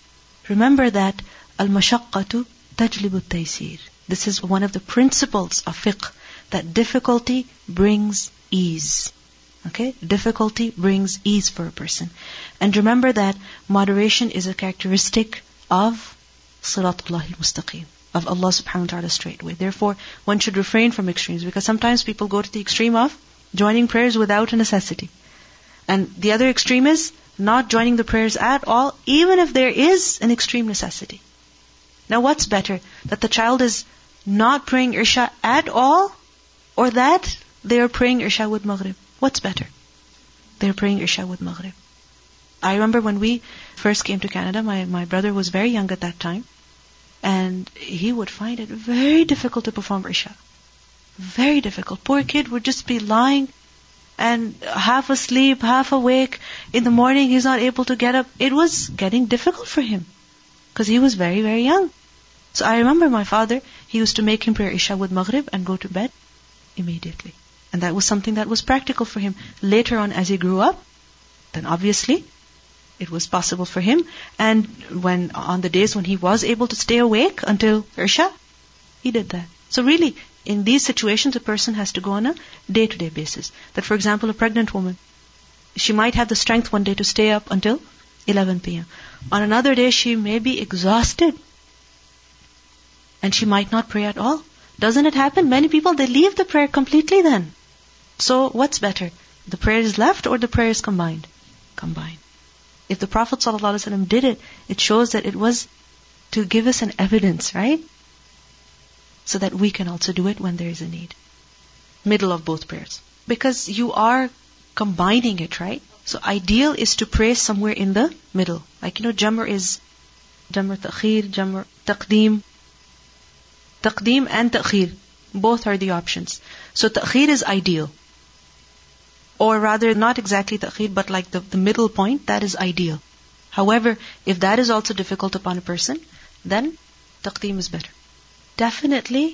remember that al-mashaqqatu tajlibu at-taysir. This is one of the principles of fiqh, that difficulty brings ease. Okay? Difficulty brings ease for a person. And remember that moderation is a characteristic of Siratullah al-Mustaqim, of Allah subhanahu wa ta'ala straight way. Therefore, one should refrain from extremes, because sometimes people go to the extreme of joining prayers without a necessity. And the other extreme is not joining the prayers at all, even if there is an extreme necessity. Now what's better? That the child is not praying Isha at all, or that they are praying Isha with Maghrib? What's better? They're praying Isha with Maghrib. I remember when we first came to Canada, my brother was very young at that time, and he would find it very difficult to perform Isha. Very difficult. Poor kid would just be lying and half asleep, half awake. In the morning, he's not able to get up. It was getting difficult for him because he was very, very young. So I remember my father, he used to make him pray Isha with Maghrib and go to bed immediately. And that was something that was practical for him. Later on, as he grew up, then obviously it was possible for him. And when on the days when he was able to stay awake until Isha, he did that. So really, in these situations, a person has to go on a day-to-day basis. That for example, a pregnant woman, she might have the strength one day to stay up until 11 p.m. On another day, she may be exhausted. And she might not pray at all. Doesn't it happen? Many people, they leave the prayer completely then. So what's better? The prayer is left or the prayer is combined? Combined. If the Prophet ﷺ did it, it shows that it was to give us an evidence, right? So that we can also do it when there is a need. Middle of both prayers. Because you are combining it, right? So ideal is to pray somewhere in the middle. Like, Jamr is Jamr Ta'khir, Jamr Taqdeem. Taqdeem and Ta'khir. Both are the options. So Ta'khir is ideal. Or rather, not exactly Ta'khir, but like the middle point, that is ideal. However, if that is also difficult upon a person, then taqdeem is better. Definitely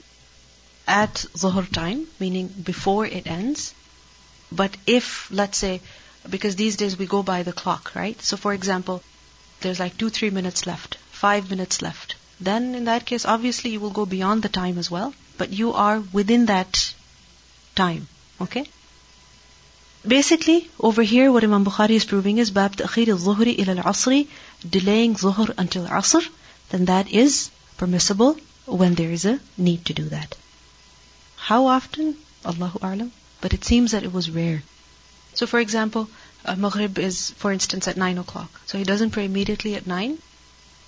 at Zuhr time, meaning before it ends. But if, let's say, because these days we go by the clock, right? So for example, there's like 2-3 minutes left, 5 minutes left. Then in that case, obviously you will go beyond the time as well. But you are within that time, okay? Basically, over here, what Imam Bukhari is proving is Bab Ta'khir al-Zuhri ila al-Asri, delaying Zuhr until Asr, then that is permissible when there is a need to do that. How often? Allahu A'lam. But it seems that it was rare. So for example, Maghrib is, for instance, at 9 o'clock. So he doesn't pray immediately at 9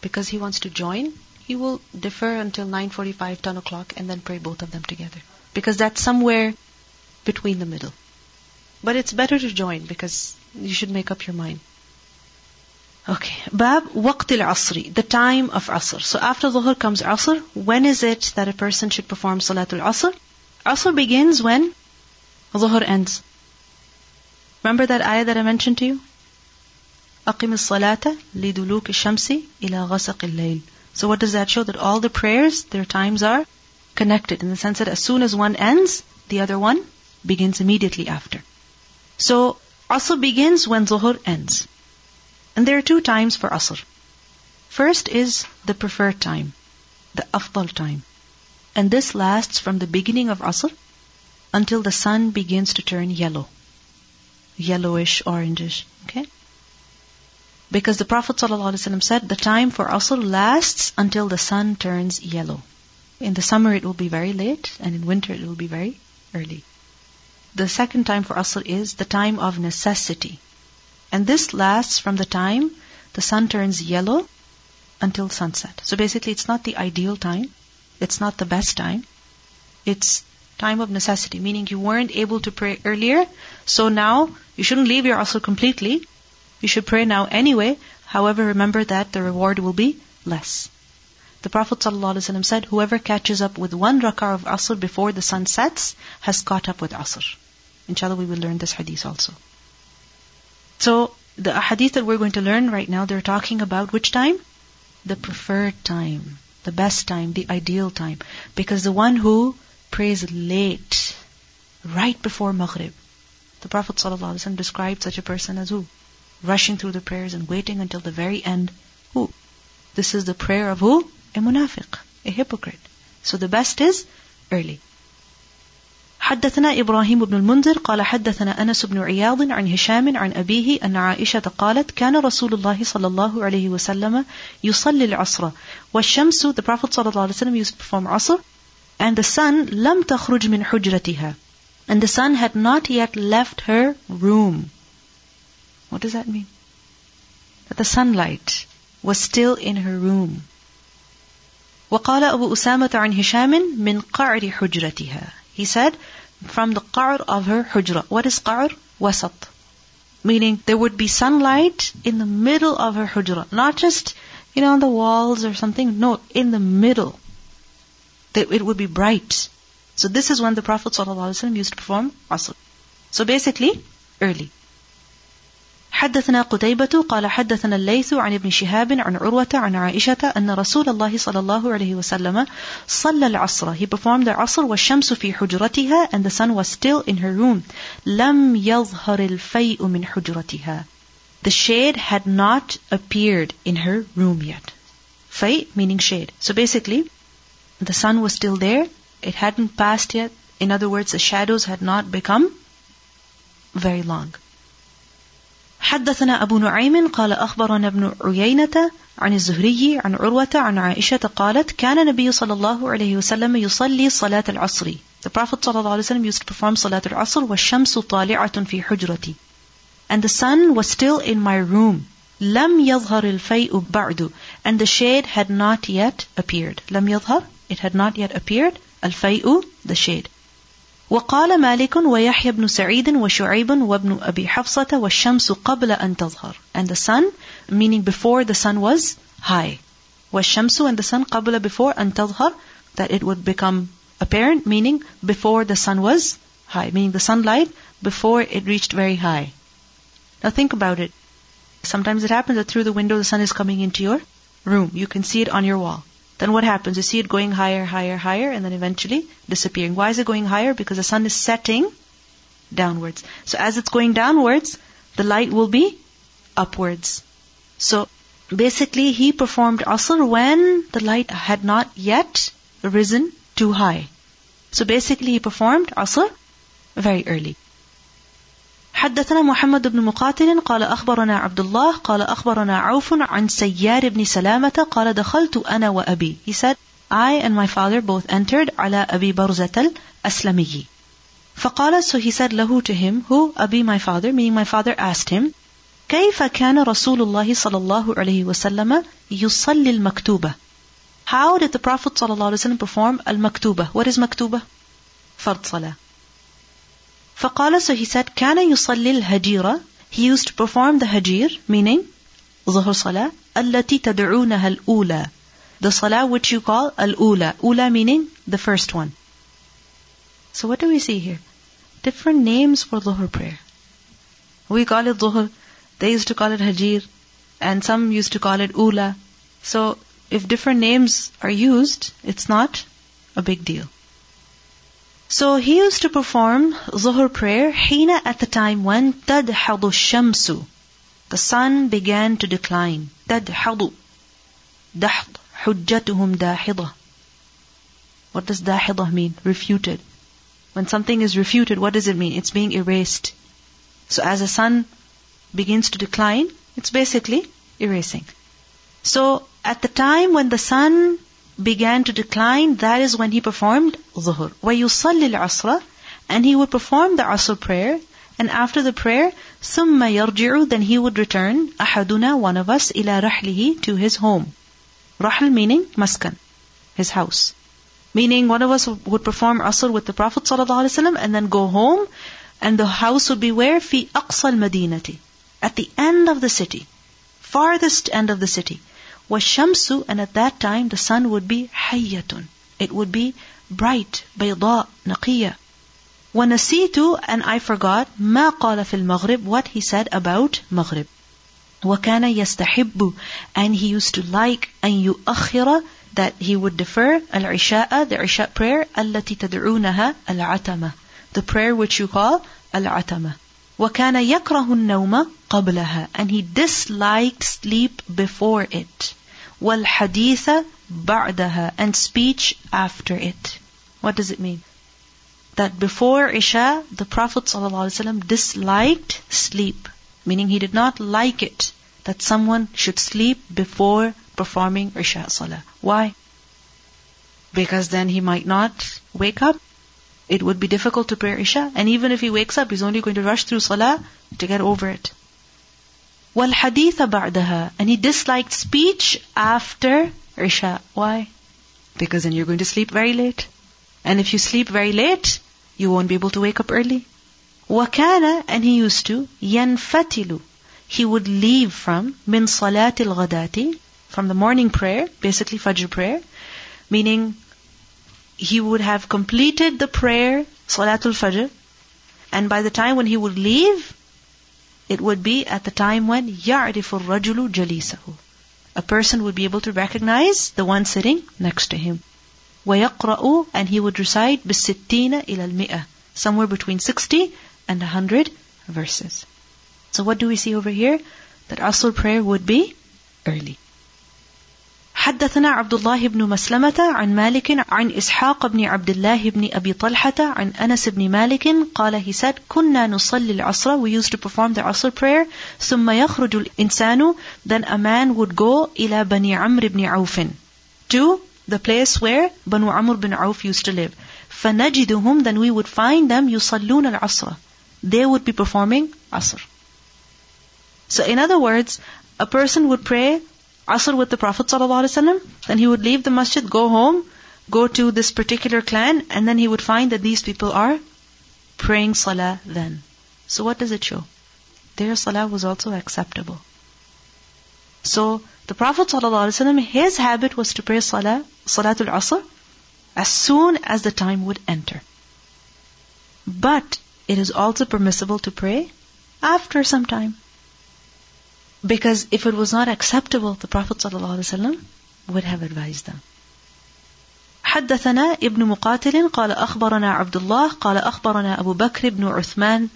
because he wants to join. He will defer until 9:45, 10 o'clock and then pray both of them together. Because that's somewhere between the middle. But it's better to join because you should make up your mind. Okay. Bab waqt al-asri, the time of asr. So after dhuhr comes asr. When is it that a person should perform salatul asr? Asr begins when dhuhr ends. Remember that ayah that I mentioned to you? أَقِمِ الصَّلَاةَ لِدُلُوكِ الشَّمْسِ إِلَىٰ غَسَقِ اللَّيْلِ. So what does that show? That all the prayers, their times are connected in the sense that as soon as one ends, the other one begins immediately after. So Asr begins when Zuhur ends. And there are two times for Asr. First is the preferred time, the Afdal time. And this lasts from the beginning of Asr until the sun begins to turn yellow. Yellowish, orangish. Okay? Because the Prophet ﷺ said the time for Asr lasts until the sun turns yellow. In the summer it will be very late and in winter it will be very early. The second time for Asr is the time of necessity. And this lasts from the time the sun turns yellow until sunset. So basically it's not the ideal time. It's not the best time. It's time of necessity, meaning you weren't able to pray earlier, so now you shouldn't leave your asr completely. You should pray now anyway. However, remember that the reward will be less. The Prophet ﷺ said, whoever catches up with one rak'ah of asr before the sun sets has caught up with asr. Inshallah, we will learn this hadith also. So, the hadith that we're going to learn right now, they're talking about which time? The preferred time, the best time, the ideal time. Because the one who prays late, right before Maghrib. The Prophet ﷺ described such a person as who? Rushing through the prayers and waiting until the very end. Who? This is the prayer of who? A munafiq, a hypocrite. So the best is early. حدثنا إبراهيم بن المنذر قال حدثنا أنس بن عياض عن هشام عن أبيه أن عائشة قالت كان رسول الله صلى الله عليه وسلم يصلي العصر والشمس, the Prophet صلى الله عليه وسلم used to perform عصر, and the sun لم تخرج من حجرتها, and the sun had not yet left her room. What does that mean? That the sunlight was still in her room. وقال أبو أسامة عن هشام من قعر حجرتها. He said from the قعر of her hujra. What is قعر? وسط. Meaning there would be sunlight in the middle of her hujra, not just on the walls or something. No, in the middle. It would be bright. So this is when the Prophet ﷺ used to perform asr. So basically, early. حدثنا قتيبة قال حدثنا الليث عن ابن شهاب عن عروة عن عائشة أن رسول الله صلى الله عليه وسلم صلى العصر. He performed the asr والشمس في حجرتها, and the sun was still in her room. لم يظهر الفيء من حجرتها. The shade had not appeared in her room yet. فيء meaning shade. So basically, the sun was still there. It hadn't passed yet. In other words, the shadows had not become very long. حدثنا أبو نعيم قال أخبرنا ابن عيينة عن الزهري عن عروة عن عائشة قالت كان النبي صلى الله عليه وسلم يصلي صلاة العصر. The Prophet صلى الله عليه وسلم used to perform صلاة العصر والشمس طالعة في حجرتي. And the sun was still in my room. لم يظهر الفيء بعد. And the shade had not yet appeared. لم يظهر, it had not yet appeared. الفيء, the shade. وقال مالك ويحيى بن سعيد وشعيب وابن أبي حفصة والشمس قبل أن تظهر. And the sun, meaning before the sun was high. والشمس, and the sun, قبل, before, أن تظهر, that it would become apparent, meaning before the sun was high. Meaning the sunlight, before it reached very high. Now think about it. Sometimes it happens that through the window the sun is coming into your room. You can see it on your wall. Then what happens? You see it going higher, higher, higher, and then eventually disappearing. Why is it going higher? Because the sun is setting downwards. So as it's going downwards, the light will be upwards. So basically he performed Asr when the light had not yet risen too high. So basically he performed Asr very early. حدثنا محمد بن مقاتل قال أخبرنا عبد الله قال أخبرنا عوف عن سيار بن سلامة قال دخلت أنا وأبي. He said, I and my father both entered على أبي برزة الأسلمي. فقال, so he said له to him, who? Abi, my father, meaning my father asked him, كيف كان رسول الله صلى الله عليه وسلم يصلي المكتوبة? How did the Prophet صلى الله عليه وسلم perform المكتوبة? What is مكتوبة? فرض صلاة. فقال, so he said, كان يصلي الهجيرة. He used to perform the hajir, meaning ظهر صلاة, التي تدعونها الأولى, the salah which you call al-ula. Ula meaning the first one. So what do we see here? Different names for Dhuhr prayer. We call it Dhuhr. They used to call it Hajir. And some used to call it Ula. So if different names are used, it's not a big deal. So he used to perform Dhuhr prayer hina, at the time when tadhadu shamsu, the sun began to decline. Tadhadu. Dahd. Hujjatuhum dahida. What does dahida mean? Refuted. When something is refuted, what does it mean? It's being erased. So as the sun begins to decline, it's basically erasing. So at the time when the sun began to decline, that is when he performed Dhuhr. وَيُصَلِّ الْعَصْرَ, and he would perform the Asr prayer. And after the prayer, ثُمَّ يَرْجِعُ, then he would return, أَحَدُنَا, one of us, إِلَى رَحْلِهِ, to his home. Rahl meaning maskan, his house. Meaning one of us would perform Asr with the Prophet ﷺ and then go home, and the house would be where? Fi aqsal madinati, at the end of the city, farthest end of the city. Washamsu, and at that time the sun would be hayyatun, it would be bright, bayda, naqiyya. Wanasitu, and I forgot ma qala fil maghrib, what he said about maghrib. Wakana yastahibbu, and he used to like an yuakhira, that he would defer al-isha'a, the isha prayer, allati tad'unaha al-atama, the prayer which you call al-atama. وَكَانَ يَكْرَهُ النَّوْمَ قَبْلَهَا, and he disliked sleep before it. وَالْحَدِيثَ بَعْدَهَا, and speech after it. What does it mean? That before Isha, the Prophet ﷺ disliked sleep, meaning he did not like it that someone should sleep before performing Isha Salah. Why? Because then he might not wake up. It would be difficult to pray Isha. And even if he wakes up, he's only going to rush through Salah to get over it. وَالْحَدِيثَ بَعْدَهَا, and he disliked speech after Isha. Why? Because then you're going to sleep very late. And if you sleep very late, you won't be able to wake up early. وَكَانَ, and he used to يَنْفَتِلُ, he would leave from مِنْ صَلَاةِ الْغَدَاتِ, from the morning prayer, basically Fajr prayer, meaning he would have completed the prayer, Salatul Fajr, and by the time when he would leave, it would be at the time when يَعْرِفُ الرَّجُلُ جَلِيسَهُ, a person would be able to recognize the one sitting next to him. وَيَقْرَأُ, and he would recite بِالسِّتِّينَ إِلَى الْمِئَةِ, somewhere between 60 and 100 verses. So what do we see over here? That Asr prayer would be early. حدثنا عبد الله بن مسلمة عن مالك عن إسحاق بن عبد الله بن أبي طلحة عن أنس بن مالك قال, he said, كنا نصلي العصر, we used to perform the Asr prayer, ثم يخرج الإنسان, then a man would go إلى بني عمرو بن عوف, to the place where Banu Amr bin Auf used to live. فنجدهم, then we would find them يصلون العصر, they would be performing Asr. So in other words, a person would pray Asr with the Prophet ﷺ, then he would leave the masjid, go home, go to this particular clan, and then he would find that these people are praying Salah then. So what does it show? Their Salah was also acceptable. So the Prophet ﷺ, his habit was to pray Salah, Salatul Asr, as soon as the time would enter. But it is also permissible to pray after some time. Because if it was not acceptable, the Prophet ﷺ would have advised them. حدثنا ابن مقاتل قال أخبرنا عبد الله قال أخبرنا أبو بكر بن عثمان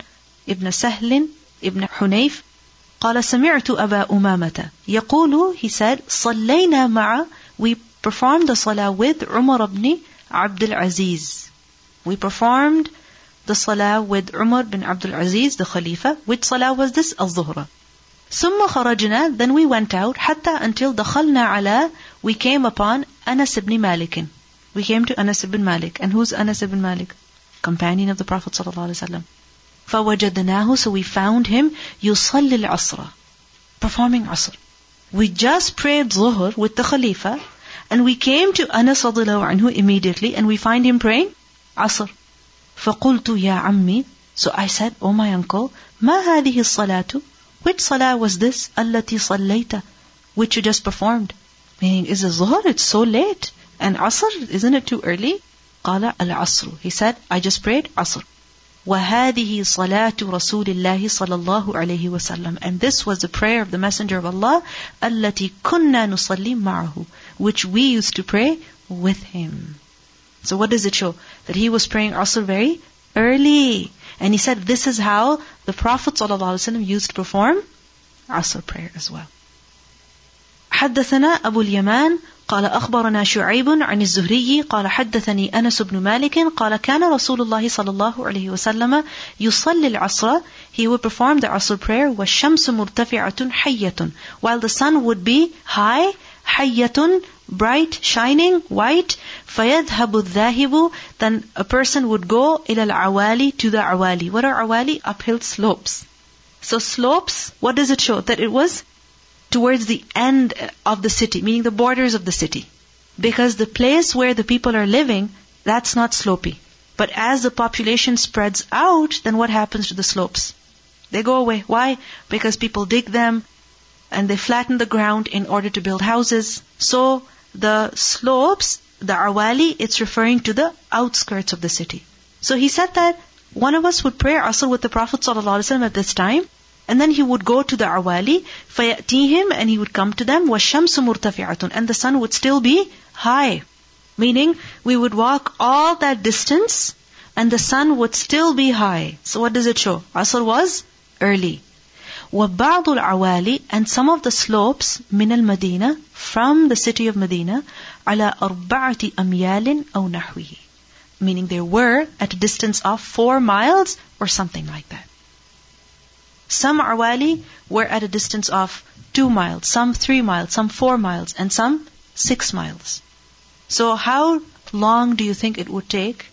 ابن سهل ابن حنيف قال سمعت أبا أمامة يقول, he said, صلينا مع, we performed the salah with Umar ibn Abdul Aziz. We performed the salah with Umar ibn Abdul Aziz, the Khalifa. Which salah was this? Al-Zuhra. ثم خرجنا, then we went out, حتى until دخلنا على, we came upon Anas ibn Malik. We came to Anas ibn Malik. And who's Anas ibn Malik? Companion of the Prophet ﷺ. فَوَجَدْنَاهُ, so we found him, يُصَلِّ الْعَصْرَ, performing Asr. We just prayed Zuhr with the Khalifa, and we came to Anas radiallahu anhu immediately, and we find him praying Asr. فَقُلْتُ يَا عَمِّي, so I said, oh my uncle, مَا هَذِهِ الصَّلَاةُ, which salah was this? الَّتِي صَلَّيْتَ, which you just performed. Meaning, is it Zuhr? It's so late. And Asr, isn't it too early? قَالَ الْعَصْرُ, he said, I just prayed Asr. وَهَذِهِ صَلَاةُ رَسُولِ اللَّهِ صَلَى اللَّهُ عَلَيْهِ وَسَلَّمَ, and this was the prayer of the Messenger of Allah, الَّتِي كُنَّا نُصَلِّي مَعَهُ, which we used to pray with him. So what does it show? That he was praying Asr very early. And he said this is how the Prophet ﷺ used to perform Asr prayer as well. حدثنا أبو اليمان قال أخبرنا شعيب عن الزهري قال حدثني أنس بن مالك قال كان رسول الله صلى الله عليه وسلم يصلي العصر, he would perform the Asr prayer, والشمس مرتفعة حية, while the sun would be high, حية, bright, shining, white, فَيَذْهَبُ الذَّاهِبُ, then a person would go إِلَى الْعَوَالِ, to the awali. What are awali? Uphill slopes. So slopes, what does it show? That it was towards the end of the city, meaning the borders of the city. Because the place where the people are living, that's not slopey. But as the population spreads out, then what happens to the slopes? They go away. Why? Because people dig them, and they flatten the ground in order to build houses. So the slopes, the awali, it's referring to the outskirts of the city. So he said that one of us would pray Asr with the Prophet ﷺ at this time, and then he would go to the awali, فَيَأْتِيهِمْ, and he would come to them, وَالشَّمْسُ مُرْتَفِعَةٌ, and the sun would still be high. Meaning, we would walk all that distance, and the sun would still be high. So what does it show? Asr was early. وَبَعْضُ الْعَوَالِ, and some of the slopes, مِنَ الْمَدِينَةِ, from the city of Medina, عَلَىٰ أَرْبَعَةِ أَمْيَالٍ أَوْ نَحْوِهِ, meaning they were at a distance of 4 miles or something like that. Some awali were at a distance of 2 miles, some 3 miles, some 4 miles, and some 6 miles. So how long do you think it would take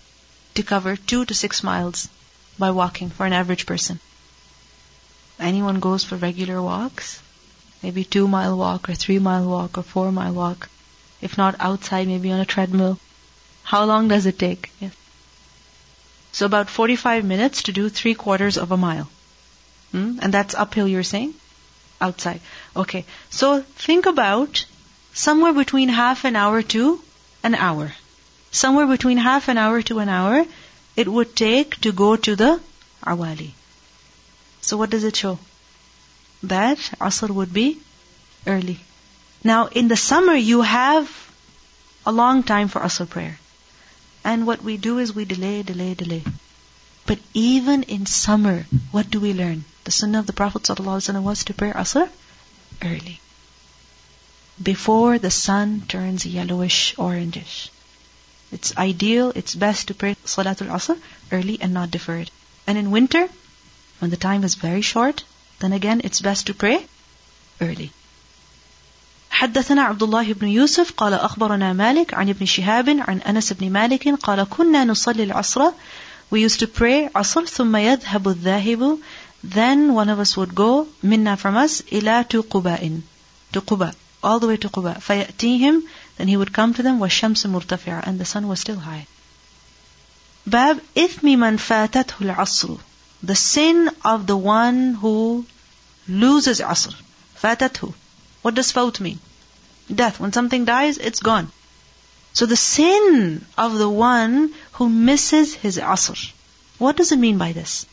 to cover 2 to 6 miles by walking for an average person? Anyone goes for regular walks, maybe 2 mile walk or 3 mile walk or 4 mile walk. If not outside, maybe on a treadmill. How long does it take? Yes. So about 45 minutes to do 3/4 of a mile. And that's uphill, you're saying? Outside. Okay. So think about somewhere between half an hour to an hour. Somewhere between half an hour to an hour, it would take to go to the awali. So what does it show? That Asr would be early. Now in the summer you have a long time for Asr prayer. And what we do is we delay. But even in summer, what do we learn? The sunnah of the Prophet ﷺ was to pray Asr early, before the sun turns yellowish, orangish. It's ideal, it's best to pray Salatul Asr early and not defer it. And in winter, when the time is very short, then again it's best to pray early. حدثنا عبد الله بن يوسف قال أخبرنا مالك عن ابن شهاب عن أنس بن مالك قال كنا نصلي العصر, we used to pray عصر, ثم يذهب الذاهب, then one of us would go, منا from us, إلى to قباء, to قباء, all the way to قباء, فيأتيهم, then he would come to them, والشمس مرتفعة, and the sun was still high. باب إثم من فاتته العصر, the sin of the one who loses Asr. Fatathu. What does fawt mean? Death. When something dies, it's gone. So the sin of the one who misses his Asr. What does it mean by this?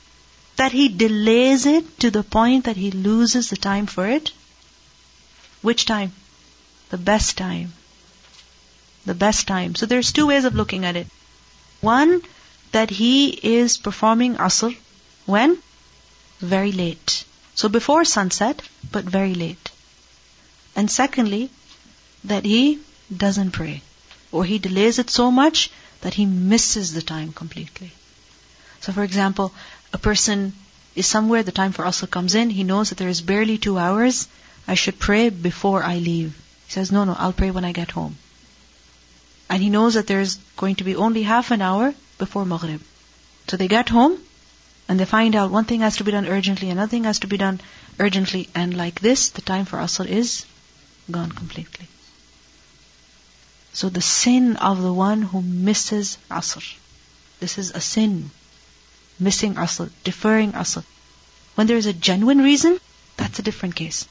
That he delays it to the point that he loses the time for it Which time? The best time. The best time. So there's two ways of looking at it. One, that he is performing Asr when? Very late. So before sunset, but very late. And secondly, that he doesn't pray, or he delays it so much that he misses the time completely. So for example, a person is somewhere, the time for Asr comes in, he knows that there is barely 2 hours, I should pray before I leave. He says, no, I'll pray when I get home. And he knows that there's going to be only half an hour before Maghrib. So they get home, and they find out one thing has to be done urgently, another thing has to be done urgently, and like this, the time for Asr is gone completely. So the sin of the one who misses Asr. This is a sin. Missing Asr, deferring Asr. When there is a genuine reason, that's a different case.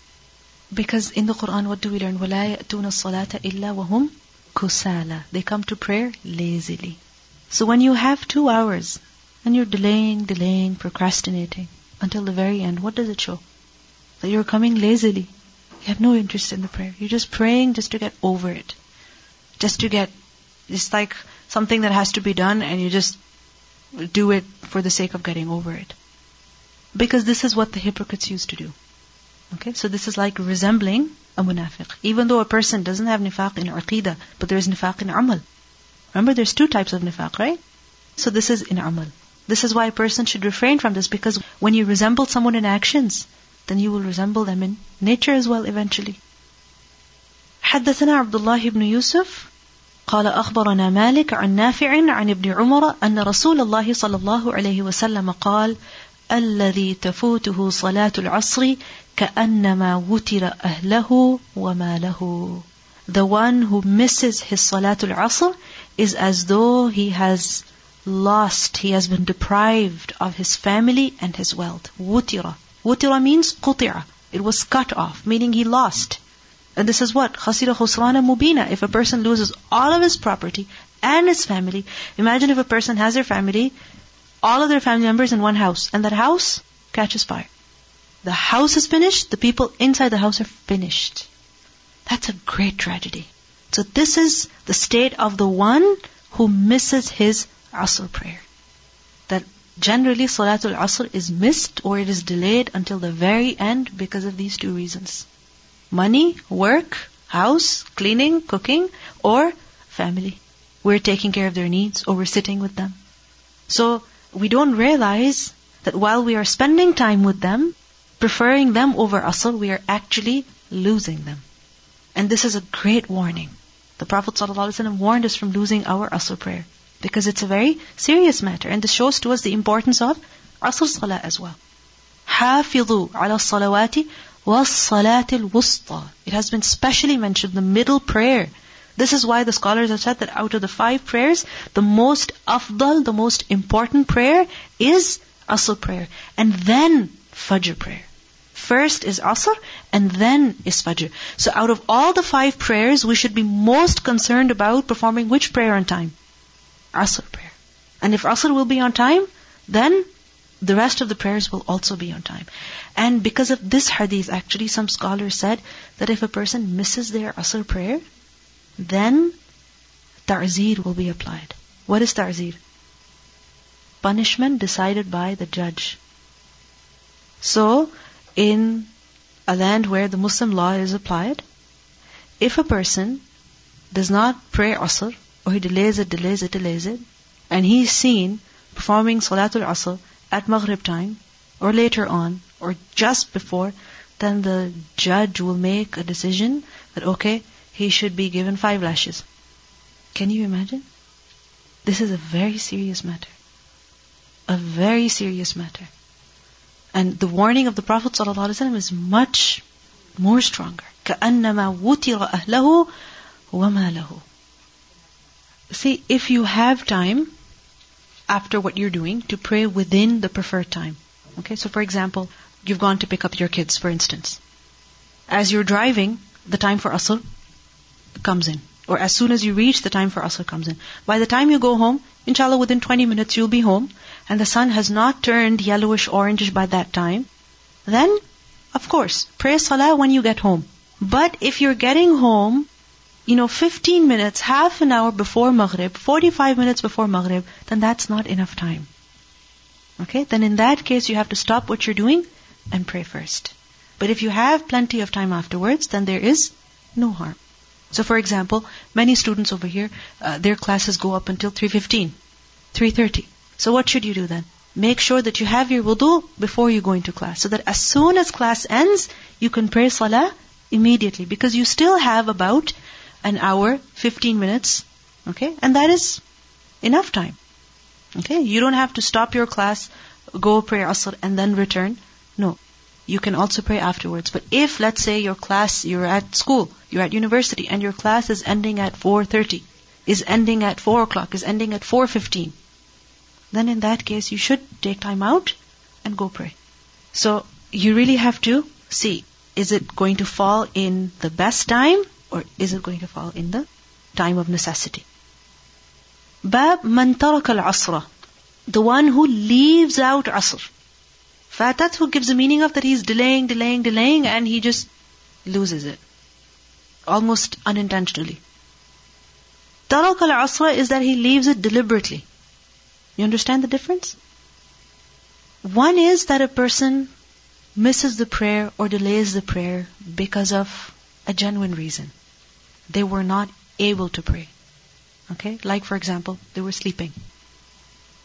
Because in the Qur'an, what do we learn? وَلَا يَأْتُونَ الصَّلَاةَ إِلَّا وَهُمْ كُسَالَى. They come to prayer lazily. So when you have 2 hours, and you're delaying, procrastinating, until the very end, what does it show? That you're coming lazily. You have no interest in the prayer. You're just praying just to get over it. It's like something that has to be done, and you just do it for the sake of getting over it. Because this is what the hypocrites used to do. Okay, so this is like resembling a munafiq. Even though a person doesn't have nifaq in aqidah, but there is nifaq in amal. Remember, there's 2 types of nifaq, right? So this is in amal. This is why a person should refrain from this, because when you resemble someone in actions, then you will resemble them in nature as well eventually. حدثنا عبد الله بن يوسف قال أخبرنا مالك عن نافع عن ابن عمر أن رسول الله صلى الله عليه وسلم قال الذي تفوته صلاة العصر كأنما وتر أهله وماله. The one who misses his Salatul Asr is as though he has been deprived of his family and his wealth. Wutira. Wutira means qutira. It was cut off, meaning he lost. And this is what? Khasira khusrana mubina. If a person loses all of his property and his family, imagine if a person has their family, all of their family members in one house, and that house catches fire. The house is finished, the people inside the house are finished. That's a great tragedy. So this is the state of the one who misses his Asr prayer. That generally Salatul Asr is missed or it is delayed until the very end because of these 2 reasons. Money, work, house, cleaning, cooking, or family. We're taking care of their needs or we're sitting with them. So we don't realize that while we are spending time with them, preferring them over Asr, we are actually losing them. And this is a great warning. The Prophet ﷺ warned us from losing our Asr prayer because it's a very serious matter. And this shows to us the importance of Asr Salah as well. حافظوا على الصلوات والصلاة الوسطى. It has been specially mentioned, the middle prayer. This is why the scholars have said that out of the 5 prayers, the most afdal, the most important prayer is Asr prayer. And then Fajr prayer. First is Asr and then is Fajr. So out of all the 5 prayers, we should be most concerned about performing which prayer on time? Asr prayer. And if Asr will be on time, then the rest of the prayers will also be on time. And because of this hadith, actually some scholars said that if a person misses their Asr prayer, then ta'zeer will be applied. What is ta'zeer? Punishment decided by the judge. So, in a land where the Muslim law is applied, if a person does not pray Asr, or he delays it, and he is seen performing Salatul Asr at Maghrib time, or later on, or just before, then the judge will make a decision that, okay, he should be given 5 lashes. Can you imagine? This is a very serious matter. A very serious matter. And the warning of the Prophet ﷺ is much more stronger. كَأَنَّمَا وُتِرَ أَهْلَهُ وَمَا لَهُ. See, if you have time after what you're doing to pray within the preferred time. Okay, so for example, you've gone to pick up your kids, for instance. As you're driving, the time for Asr comes in. Or as soon as you reach, the time for Asr comes in. By the time you go home, inshallah, within 20 minutes you'll be home. And the sun has not turned yellowish-orangish by that time, then, of course, pray Salah when you get home. But if you're getting home, 15 minutes, half an hour before Maghrib, 45 minutes before Maghrib, then that's not enough time. Okay? Then in that case, you have to stop what you're doing and pray first. But if you have plenty of time afterwards, then there is no harm. So for example, many students over here, their classes go up until 3:15, 3:30. So what should you do then? Make sure that you have your wudu before you go into class, so that as soon as class ends, you can pray salah immediately, because you still have about an hour, 15 minutes, okay? And that is enough time, okay? You don't have to stop your class, go pray asr, and then return. No, you can also pray afterwards. But if, let's say, your class, you're at school, you're at university, and your class is ending at 4:30, is ending at 4 o'clock, is ending at 4:15, then in that case, you should take time out and go pray. So you really have to see, is it going to fall in the best time, or is it going to fall in the time of necessity? Bab man taraka al-asra, the one who leaves out asr. Fatathu gives the meaning of that he's delaying, and he just loses it, almost unintentionally. Taraka al-asra is that he leaves it deliberately. You understand the difference? One is that a person misses the prayer or delays the prayer because of a genuine reason. They were not able to pray. Okay? Like for example, they were sleeping.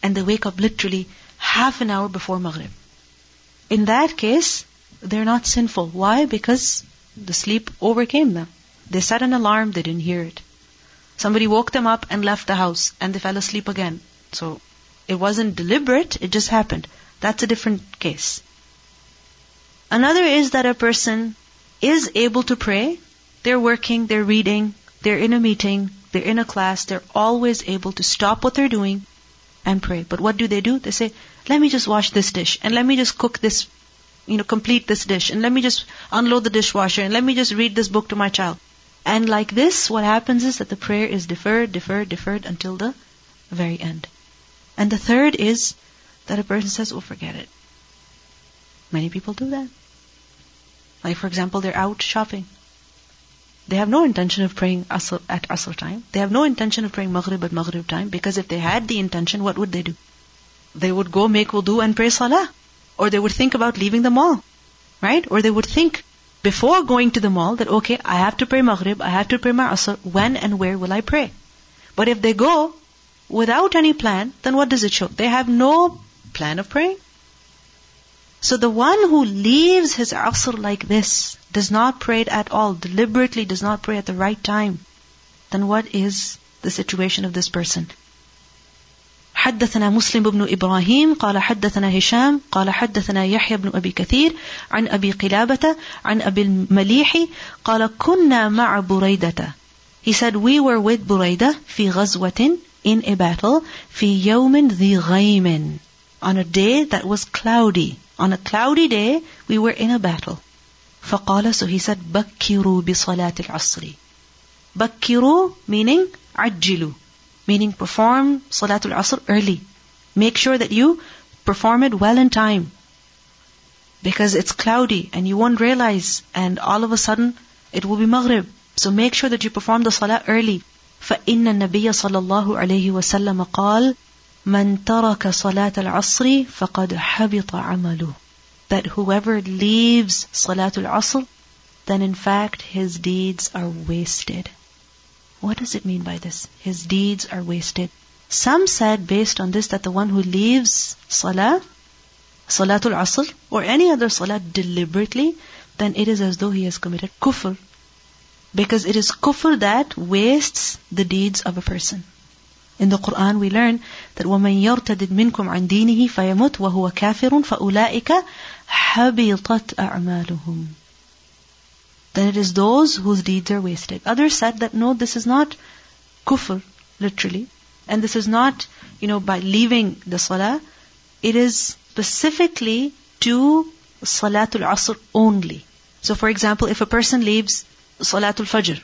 And they wake up literally half an hour before Maghrib. In that case, they're not sinful. Why? Because the sleep overcame them. They set an alarm, they didn't hear it. Somebody woke them up and left the house, and they fell asleep again. So it wasn't deliberate, it just happened. That's a different case. Another is that a person is able to pray. They're working, they're reading, they're in a meeting, they're in a class, they're always able to stop what they're doing and pray. But what do? They say, let me just wash this dish, and let me just cook this, complete this dish, and let me just unload the dishwasher, and let me just read this book to my child. And like this, what happens is that the prayer is deferred until the very end. And the third is that a person says, oh, forget it. Many people do that. Like for example, they're out shopping. They have no intention of praying asr at asr time. They have no intention of praying maghrib at maghrib time, because if they had the intention, what would they do? They would go make wudu and pray salah. Or they would think about leaving the mall. Right? Or they would think before going to the mall that, okay, I have to pray maghrib, I have to pray my asr, when and where will I pray? But if they go without any plan, then what does it show? They have no plan of praying. So the one who leaves his asr like this, does not pray it at all, deliberately does not pray at the right time, then what is the situation of this person? حدثنا مسلم بن إبراهيم قال حدثنا هشام قال حدثنا يحيى بن أبي كثير عن أبي قلابة عن أبي مليح قال كنا مع بريدة. He said, we were with Burayda في غزوة, in a battle, في يوم ذي غيم, on a day that was cloudy. On a cloudy day, we were in a battle. فقال, so he said, بكروا بصلاة العصر. بكروا meaning عجلوا, meaning perform صلاة العصر early. Make sure that you perform it well in time, because it's cloudy and you won't realize, and all of a sudden it will be Maghrib. So make sure that you perform the salah early. فإن النبي صلى الله عليه وسلم قال من ترك صلاة العصر فقد حبط عمله. That whoever leaves صلاة العصر, then in fact his deeds are wasted. What does it mean by this? His deeds are wasted. Some said based on this that the one who leaves صلاة العصر, or any other salah deliberately, then it is as though he has committed kufr. Because it is kufr that wastes the deeds of a person. In the Quran we learn that وَمَنْ يَرْتَدِدْ مِنْكُمْ عَنْ دِينِهِ فَيَمُتْ وَهُوَ كَافِرٌ فَأُولَٰئِكَ حَبِطَتْ أَعْمَالُهُمْ. Then it is those whose deeds are wasted. Others said that no, this is not kufr, literally. And this is not, by leaving the salah. It is specifically to Salatul Asr only. So for example, if a person leaves Salatul Fajr,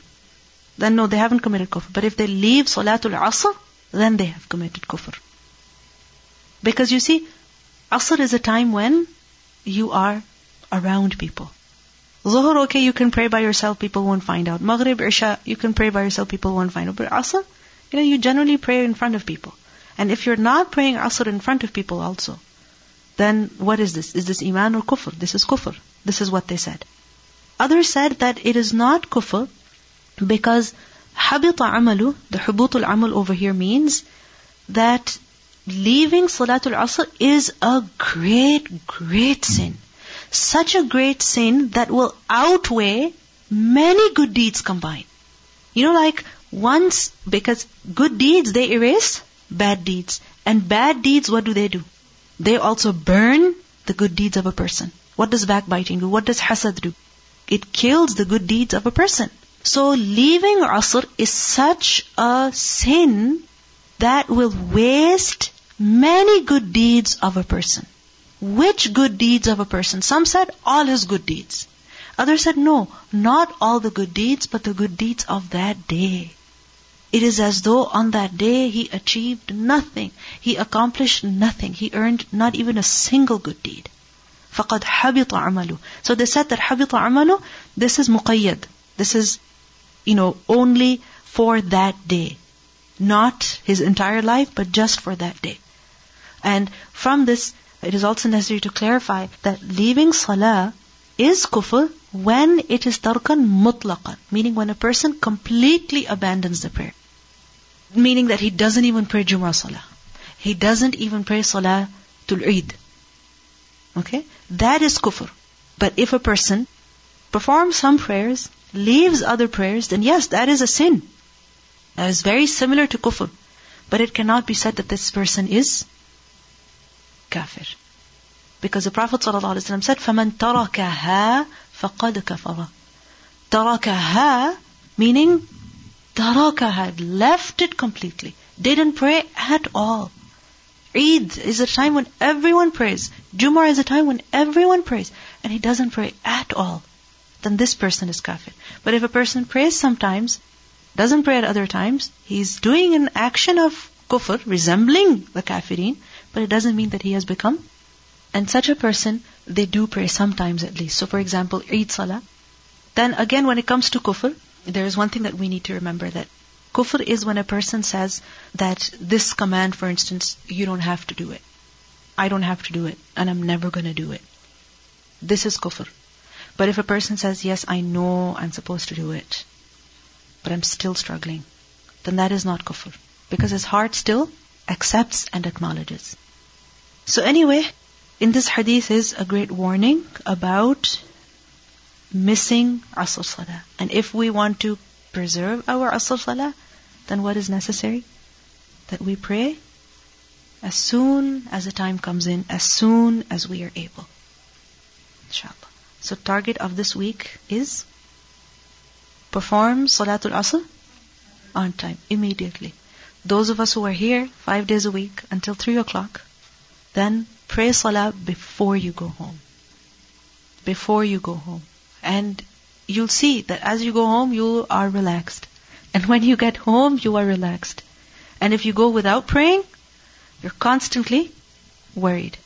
then no, they haven't committed kufr. But if they leave Salatul Asr, then they have committed kufr. Because you see, Asr is a time when you are around people. Zuhur, okay, you can pray by yourself, people won't find out. Maghrib, Isha, you can pray by yourself, people won't find out. But Asr, you generally pray in front of people. And if you're not praying Asr in front of people also, then what is this? Is this Iman or Kufr? This is Kufr. This is what they said. Others said that it is not Kufr because Habita Amalu, the Hubutul Amal over here means that leaving Salatul Asr is a great, great sin. Such a great sin that will outweigh many good deeds combined. Because good deeds, they erase bad deeds. And bad deeds, what do? They also burn the good deeds of a person. What does backbiting do? What does hasad do? It kills the good deeds of a person. So leaving Asr is such a sin that will waste many good deeds of a person. Which good deeds of a person? Some said all his good deeds. Others said no, not all the good deeds, but the good deeds of that day. It is as though on that day he achieved nothing. He accomplished nothing. He earned not even a single good deed. فَقَدْ حَبِطَ عَمَلُهُ. So they said that حَبِطَ عَمَلُهُ, this is muqayyad. This is, only for that day. Not his entire life, but just for that day. And from this, it is also necessary to clarify that leaving salah is kufr when it is tarkan mutlaqan, meaning when a person completely abandons the prayer. Meaning that he doesn't even pray Jumu'ah salah. He doesn't even pray salah tul Eid. Okay? That is kufr. But if a person performs some prayers, leaves other prayers, then yes, that is a sin. That is very similar to kufr. But it cannot be said that this person is kafir. Because the Prophet ﷺ said, فَمَنْ تَرَكَهَا فَقَدْ كَفَرَ. تَرَكَهَا meaning تَرَكَهَا, left it completely. Didn't pray at all. Eid is a time when everyone prays. Jumu'ah is a time when everyone prays. And he doesn't pray at all. Then this person is kafir. But if a person prays sometimes, doesn't pray at other times, he's doing an action of kufr, resembling the kafirin, but it doesn't mean that he has become. And such a person, they do pray sometimes at least. So for example, Eid Salah. Then again, when it comes to kufr, there is one thing that we need to remember, that kufr is when a person says that this command, for instance, you don't have to do it. I don't have to do it, and I'm never going to do it. This is kufr. But if a person says, yes, I know I'm supposed to do it, but I'm still struggling, then that is not kufr. Because his heart still accepts and acknowledges. So anyway, in this hadith is a great warning about missing Asr Salah. And if we want to preserve our Asr Salah, then what is necessary? That we pray as soon as the time comes in, as soon as we are able. Inshallah. So target of this week is perform Salatul Asr on time, immediately. Those of us who are here 5 days a week until 3 o'clock, then pray Salah before you go home. Before you go home. And you'll see that as you go home, you are relaxed. And when you get home, you are relaxed. And if you go without praying, you're constantly worried.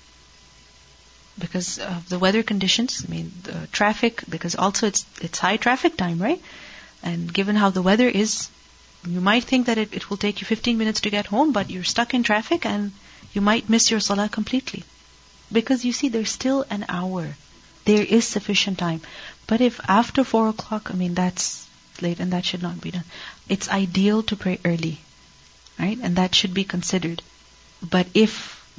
Because of the weather conditions, the traffic, because also it's high traffic time, right? And given how the weather is, you might think that it will take you 15 minutes to get home, but you're stuck in traffic and you might miss your salah completely. Because you see, there's still an hour. There is sufficient time. But if after 4 o'clock, that's late and that should not be done. It's ideal to pray early, right? And that should be considered. But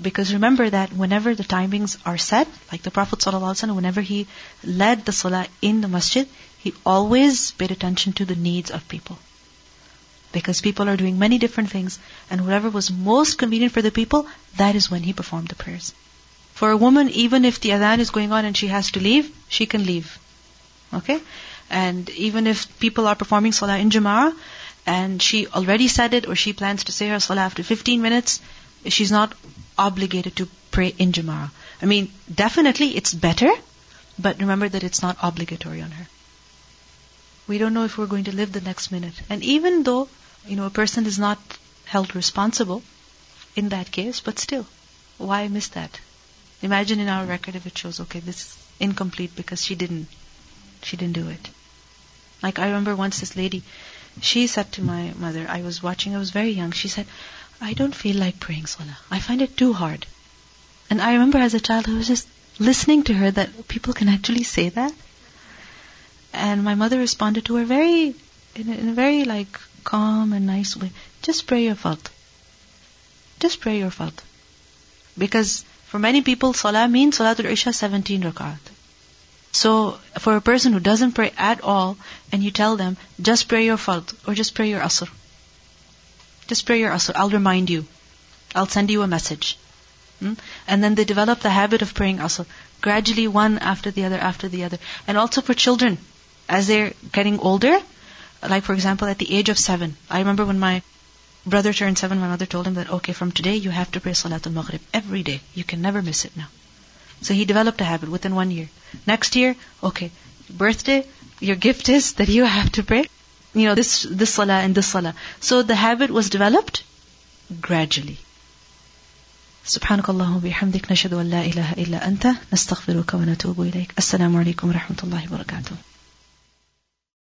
because remember that whenever the timings are set, like the Prophet ﷺ, whenever he led the salah in the masjid, he always paid attention to the needs of people. Because people are doing many different things, and whatever was most convenient for the people, that is when he performed the prayers. For a woman, even if the adhan is going on and she has to leave, she can leave. Okay? And even if people are performing salah in jama'ah, and she already said it, or she plans to say her salah after 15 minutes, she's not obligated to pray in jama'ah. Definitely it's better, but remember that it's not obligatory on her. We don't know if we're going to live the next minute. And even though, a person is not held responsible in that case, but still, why miss that? Imagine in our record if it shows, okay, this is incomplete because she didn't She didn't do it. Like, I remember once this lady, she said to my mother, I was very young, she said, I don't feel like praying salah. I find it too hard. And I remember as a child, I was just listening to her that people can actually say that. And my mother responded to her in a very like calm and nice way. Just pray your fard. Just pray your fard. Because for many people, salah means Salatul Isha 17 rak'at. So for a person who doesn't pray at all, and you tell them, just pray your fard, or just pray your asr. Just pray your asr. I'll remind you. I'll send you a message. And then they develop the habit of praying asr. Gradually, one after the other, after the other. And also for children, as they're getting older, like for example, at the age of 7. I remember when my brother turned 7, my mother told him that, okay, from today you have to pray Salatul Maghrib every day. You can never miss it now. So he developed a habit within 1 year. Next year, okay, birthday, your gift is that you have to pray, this salah and this salah. So the habit was developed gradually. Subhanakallahumma bihamdik nashhadu an la ilaha illa anta nastaghfiruka wa natubu ilayk. Assalamu alaikum wa rahmatullahi wa barakatuh.